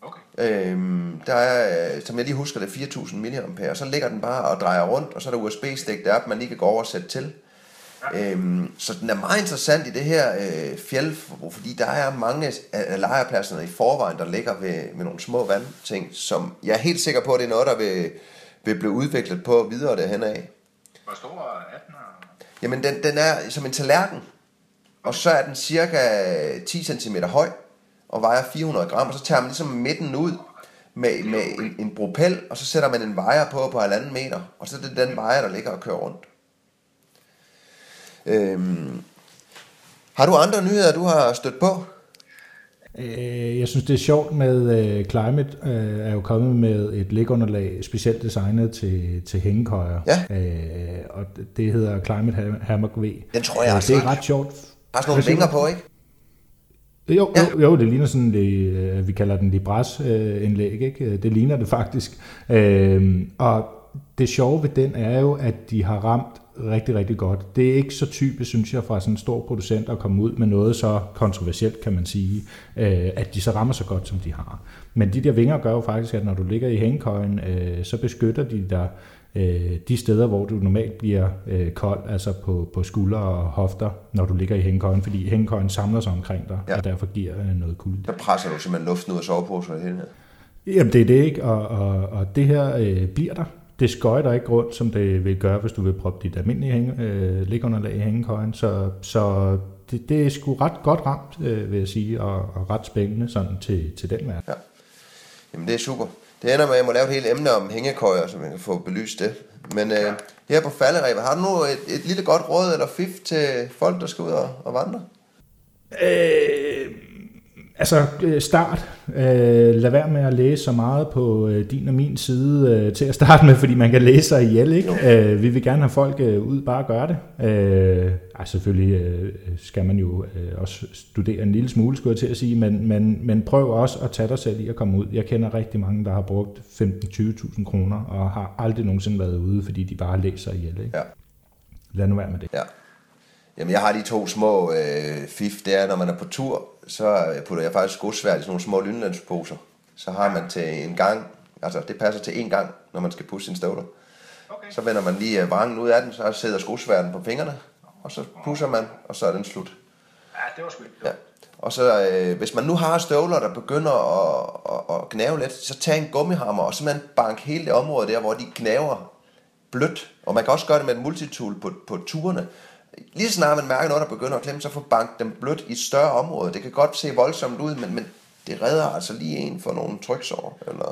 Okay. Øhm, der er, som jeg lige husker, det er fire tusind milliampere, og så ligger den bare og drejer rundt, og så er der U S B-stik deroppe, man lige kan gå over og sætte til. Ja. Øhm, så den er meget interessant i det her øh, fjælforbrug, fordi der er mange af lejrpladserne i forvejen, der ligger ved, ved nogle små vandting, som jeg er helt sikker på, at det er noget, der vil, vil blive udviklet på videre derhen af. Hvor stor er den? Jamen, den, den er som en tallerken, og så er den cirka ti centimeter høj og vejer fire hundrede gram, og så tager man ligesom midten ud med, med en, en propel, og så sætter man en vejer på på halvanden meter, og så er det den vejer, der ligger og kører rundt. Øhm. Har du andre nyheder, du har stødt på? Øh, jeg synes, det er sjovt med øh, Climate øh, er jo kommet med et lægunderlag specielt designet til, til hængekøjer. Ja. Øh, og det hedder Climate Hammock V. Den tror jeg også. Øh, det er ret sjovt. Har sådan nogle vinger på, ikke? Jo, jo, jo, det ligner sådan, det, vi kalder den Libras-indlæg, ikke? Det ligner det faktisk. Øh, og det sjove ved den er jo, at de har ramt rigtig, rigtig godt. Det er ikke så typisk, synes jeg, fra sådan en stor producent at komme ud med noget så kontroversielt, kan man sige, øh, at de så rammer så godt, som de har. Men de der vinger gør jo faktisk, at når du ligger i hængekøjen, øh, så beskytter de dig øh, de steder, hvor du normalt bliver øh, kold, altså på, på skuldre og hofter, når du ligger i hængekøjen, fordi hængekøjen samler sig omkring dig, ja. Og derfor giver øh, noget kulde. Der presser du simpelthen luften ud af soveposen og hele tiden. Jamen det er det ikke, og, og, og det her øh, bliver der. Det skøjter ikke rundt, som det vil gøre, hvis du vil proppe dit almindelige hænge, øh, ligunderlag i hængekøjen. Så, så det, det er sgu ret godt ramt, øh, vil jeg sige, og, og ret spændende sådan til, til den verden. Ja. Jamen det er super. Det ender med, at jeg må lave et helt emne om hængekøjer, så man kan få belyst det. Men øh, det her på falderæbet, har du nu et, et lille godt råd eller fif til folk, der skal ud og, og vandre? Øh... Altså start, lad være med at læse så meget på din og min side til at starte med, fordi man kan læse sig ihjel, ikke? Vi vil gerne have folk ud bare at gøre det. Ej, selvfølgelig skal man jo også studere en lille smule, skulle jeg til at sige, men, men, men prøv også at tage dig selv i at komme ud. Jeg kender rigtig mange, der har brugt femten til tyve tusind kroner og har aldrig nogensinde været ude, fordi de bare læser sig ihjel, ikke? Ja. Lad nu være med det. Ja. Jamen jeg har de to små øh, fif, det er, når man er på tur, så putter jeg faktisk godsværd i sådan nogle små lynlandsposer. Så har man til en gang, altså det passer til en gang, når man skal pudse sine støvler. Okay. Så vender man lige vrangen ud af den, så sidder godsværden på fingrene, og så pudser man, og så er den slut. Ja, det var sgu ja. Og så øh, hvis man nu har støvler, der begynder at, at, at gnave lidt, så tag en gummihammer og simpelthen bank hele det område der, hvor de gnaver blødt. Og man kan også gøre det med en multitool på, på turene. Lige snart man mærker noget, der begynder at klemme, så får banket dem blødt i et større område. Det kan godt se voldsomt ud, men, men det redder altså lige en for nogle tryksår. Eller...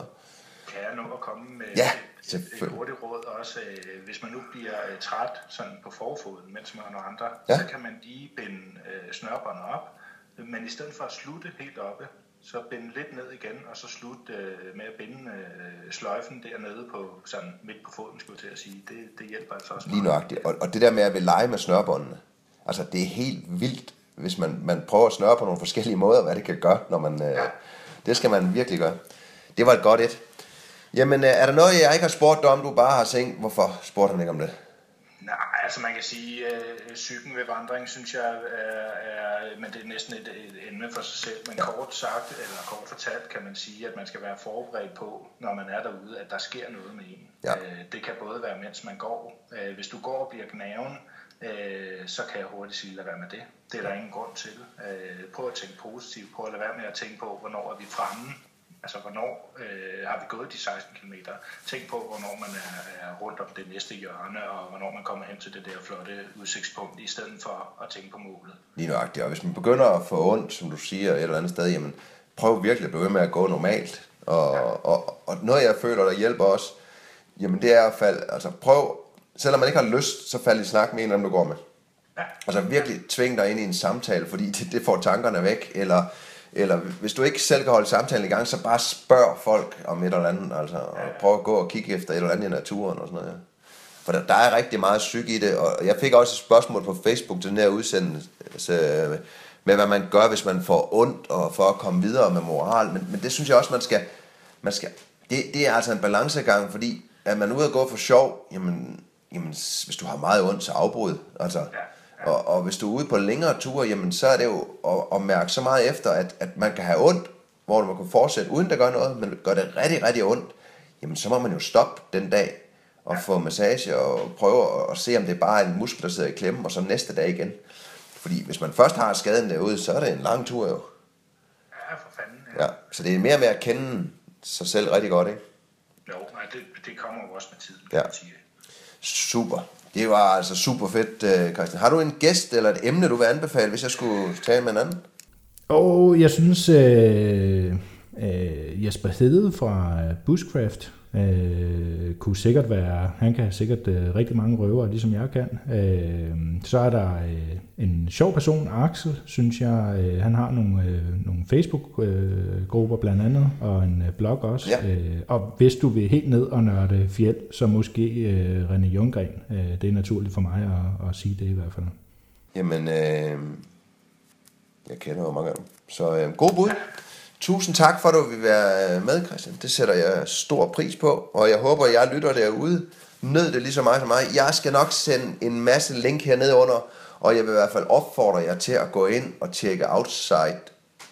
Kan jeg nå at komme med ja, et, et, et hurtigt råd også? Øh, hvis man nu bliver øh, træt sådan på forfoden, mens man har nogle andre, ja? Så kan man lige binde øh, snørbåndet op. Men i stedet for at slutte helt oppe, så binde lidt ned igen, og så slutte øh, med at binde øh, sløjfen dernede på, sådan midt på foden, skulle jeg til at sige. Det, det hjælper altså også. Lige nøjagtigt. Og, og det der med at vil lege med snørbåndene, altså det er helt vildt, hvis man, man prøver at snøre på nogle forskellige måder, hvad det kan gøre, når man... Øh, ja. Det skal man virkelig gøre. Det var et godt et. Jamen, øh, er der noget, jeg ikke har spurgt dig om, du bare har tænkt? Hvorfor spurgte han ikke om det? Nej, altså man kan sige, øh, cyklen ved vandring, synes jeg, er, er men det er næsten et, et emne for sig selv. Men kort sagt, eller kort fortalt, kan man sige, at man skal være forberedt på, når man er derude, at der sker noget med en. Ja. Øh, det kan både være, mens man går. Øh, hvis du går og bliver gnaven, øh, så kan jeg hurtigt sige, lad være med det. Det er der ingen grund til. Øh, prøv at tænke positivt. Prøv at lade være med at tænke på, hvornår er vi fremme. Altså, hvornår øh, har vi gået de seksten kilometer? Tænk på, hvornår man er, er rundt om det næste hjørne, og hvornår man kommer hen til det der flotte udsigtspunkt, i stedet for at tænke på målet. Lige nøjagtigt. Og hvis man begynder at få ondt, som du siger, et eller andet sted, jamen, prøv virkelig at blive ved med at gå normalt. Og, ja. og, og noget, jeg føler, der hjælper os, jamen, det er at falde, altså, prøv, selvom man ikke har lyst, så fald i snak med en af dem, du går med. Ja. Altså, virkelig tving dig ind i en samtale, fordi det, det får tankerne væk, eller... Eller hvis du ikke selv kan holde samtalen i gang, så bare spørg folk om et eller andet, altså, og prøv at gå og kigge efter et eller andet i naturen og sådan noget. Ja. For der, der er rigtig meget psyk i det, og jeg fik også et spørgsmål på Facebook til den her udsendelse med, hvad man gør, hvis man får ondt, og for at komme videre med moral. Men, men det synes jeg også, man skal... Man skal det, det er altså en balancegang, fordi at man er ude at gå for sjov, jamen, jamen hvis du har meget ondt, så afbryd, altså... Ja. Og, og hvis du er ude på længere ture, jamen så er det jo at, at mærke så meget efter, at, at man kan have ondt, hvor man kan fortsætte uden at gøre noget, men gør det rigtig, rigtig ondt, jamen så må man jo stoppe den dag og få massage og prøve at, at se, om det er bare en muskel, der sidder i klemme, og så næste dag igen. Fordi hvis man først har skaden derude, så er det en lang tur jo. Ja, for fanden. Ja, ja så det er mere med at kende sig selv rigtig godt, ikke? Jo, nej, det, det kommer jo også med tiden, kan ja. Man sige. Super. Det var altså super fedt, Christian. Har du en gæst eller et emne, du vil anbefale, hvis jeg skulle tale med en anden? Åh, oh, jeg synes, øh, øh, Jesper Hede fra Bushcraft øh, kunne sikkert være, han kan sikkert øh, rigtig mange røvere, ligesom jeg kan. Øh, så er der øh, en sjov person, Axel, synes jeg. Øh, han har nogle, øh, nogle Facebook-grupper øh, blandt andet, og en øh, blog også. Ja. Øh, og hvis du vil helt ned og nørde fjeld, så måske øh, René Junggren. Øh, det er naturligt for mig at, at sige det i hvert fald. Jamen, øh, jeg kender jo mange af dem. Så øh, god bud. Tusind tak for, at du vil være med, Christian. Det sætter jeg stor pris på, og jeg håber, at jeg lytter derude nød det lige så meget som mig. Jeg skal nok sende en masse link hernede under, og jeg vil i hvert fald opfordre jer til at gå ind og tjekke outside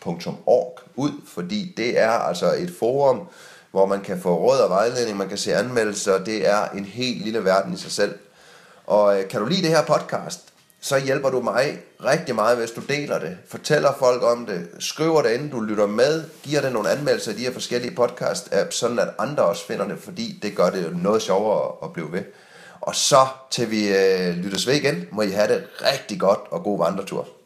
punktum org ud, fordi det er altså et forum, hvor man kan få råd og vejledning, man kan se anmeldelser, det er en helt lille verden i sig selv. Og kan du lide det her podcast, så hjælper du mig rigtig meget, hvis du deler det, fortæller folk om det, skriver det, inden du lytter med, giver det nogle anmeldelser i de her forskellige podcast-apps, sådan at andre også finder det, fordi det gør det noget sjovere at blive ved. Og så til vi øh, lyttes ved igen, må I have det rigtig godt og god vandretur.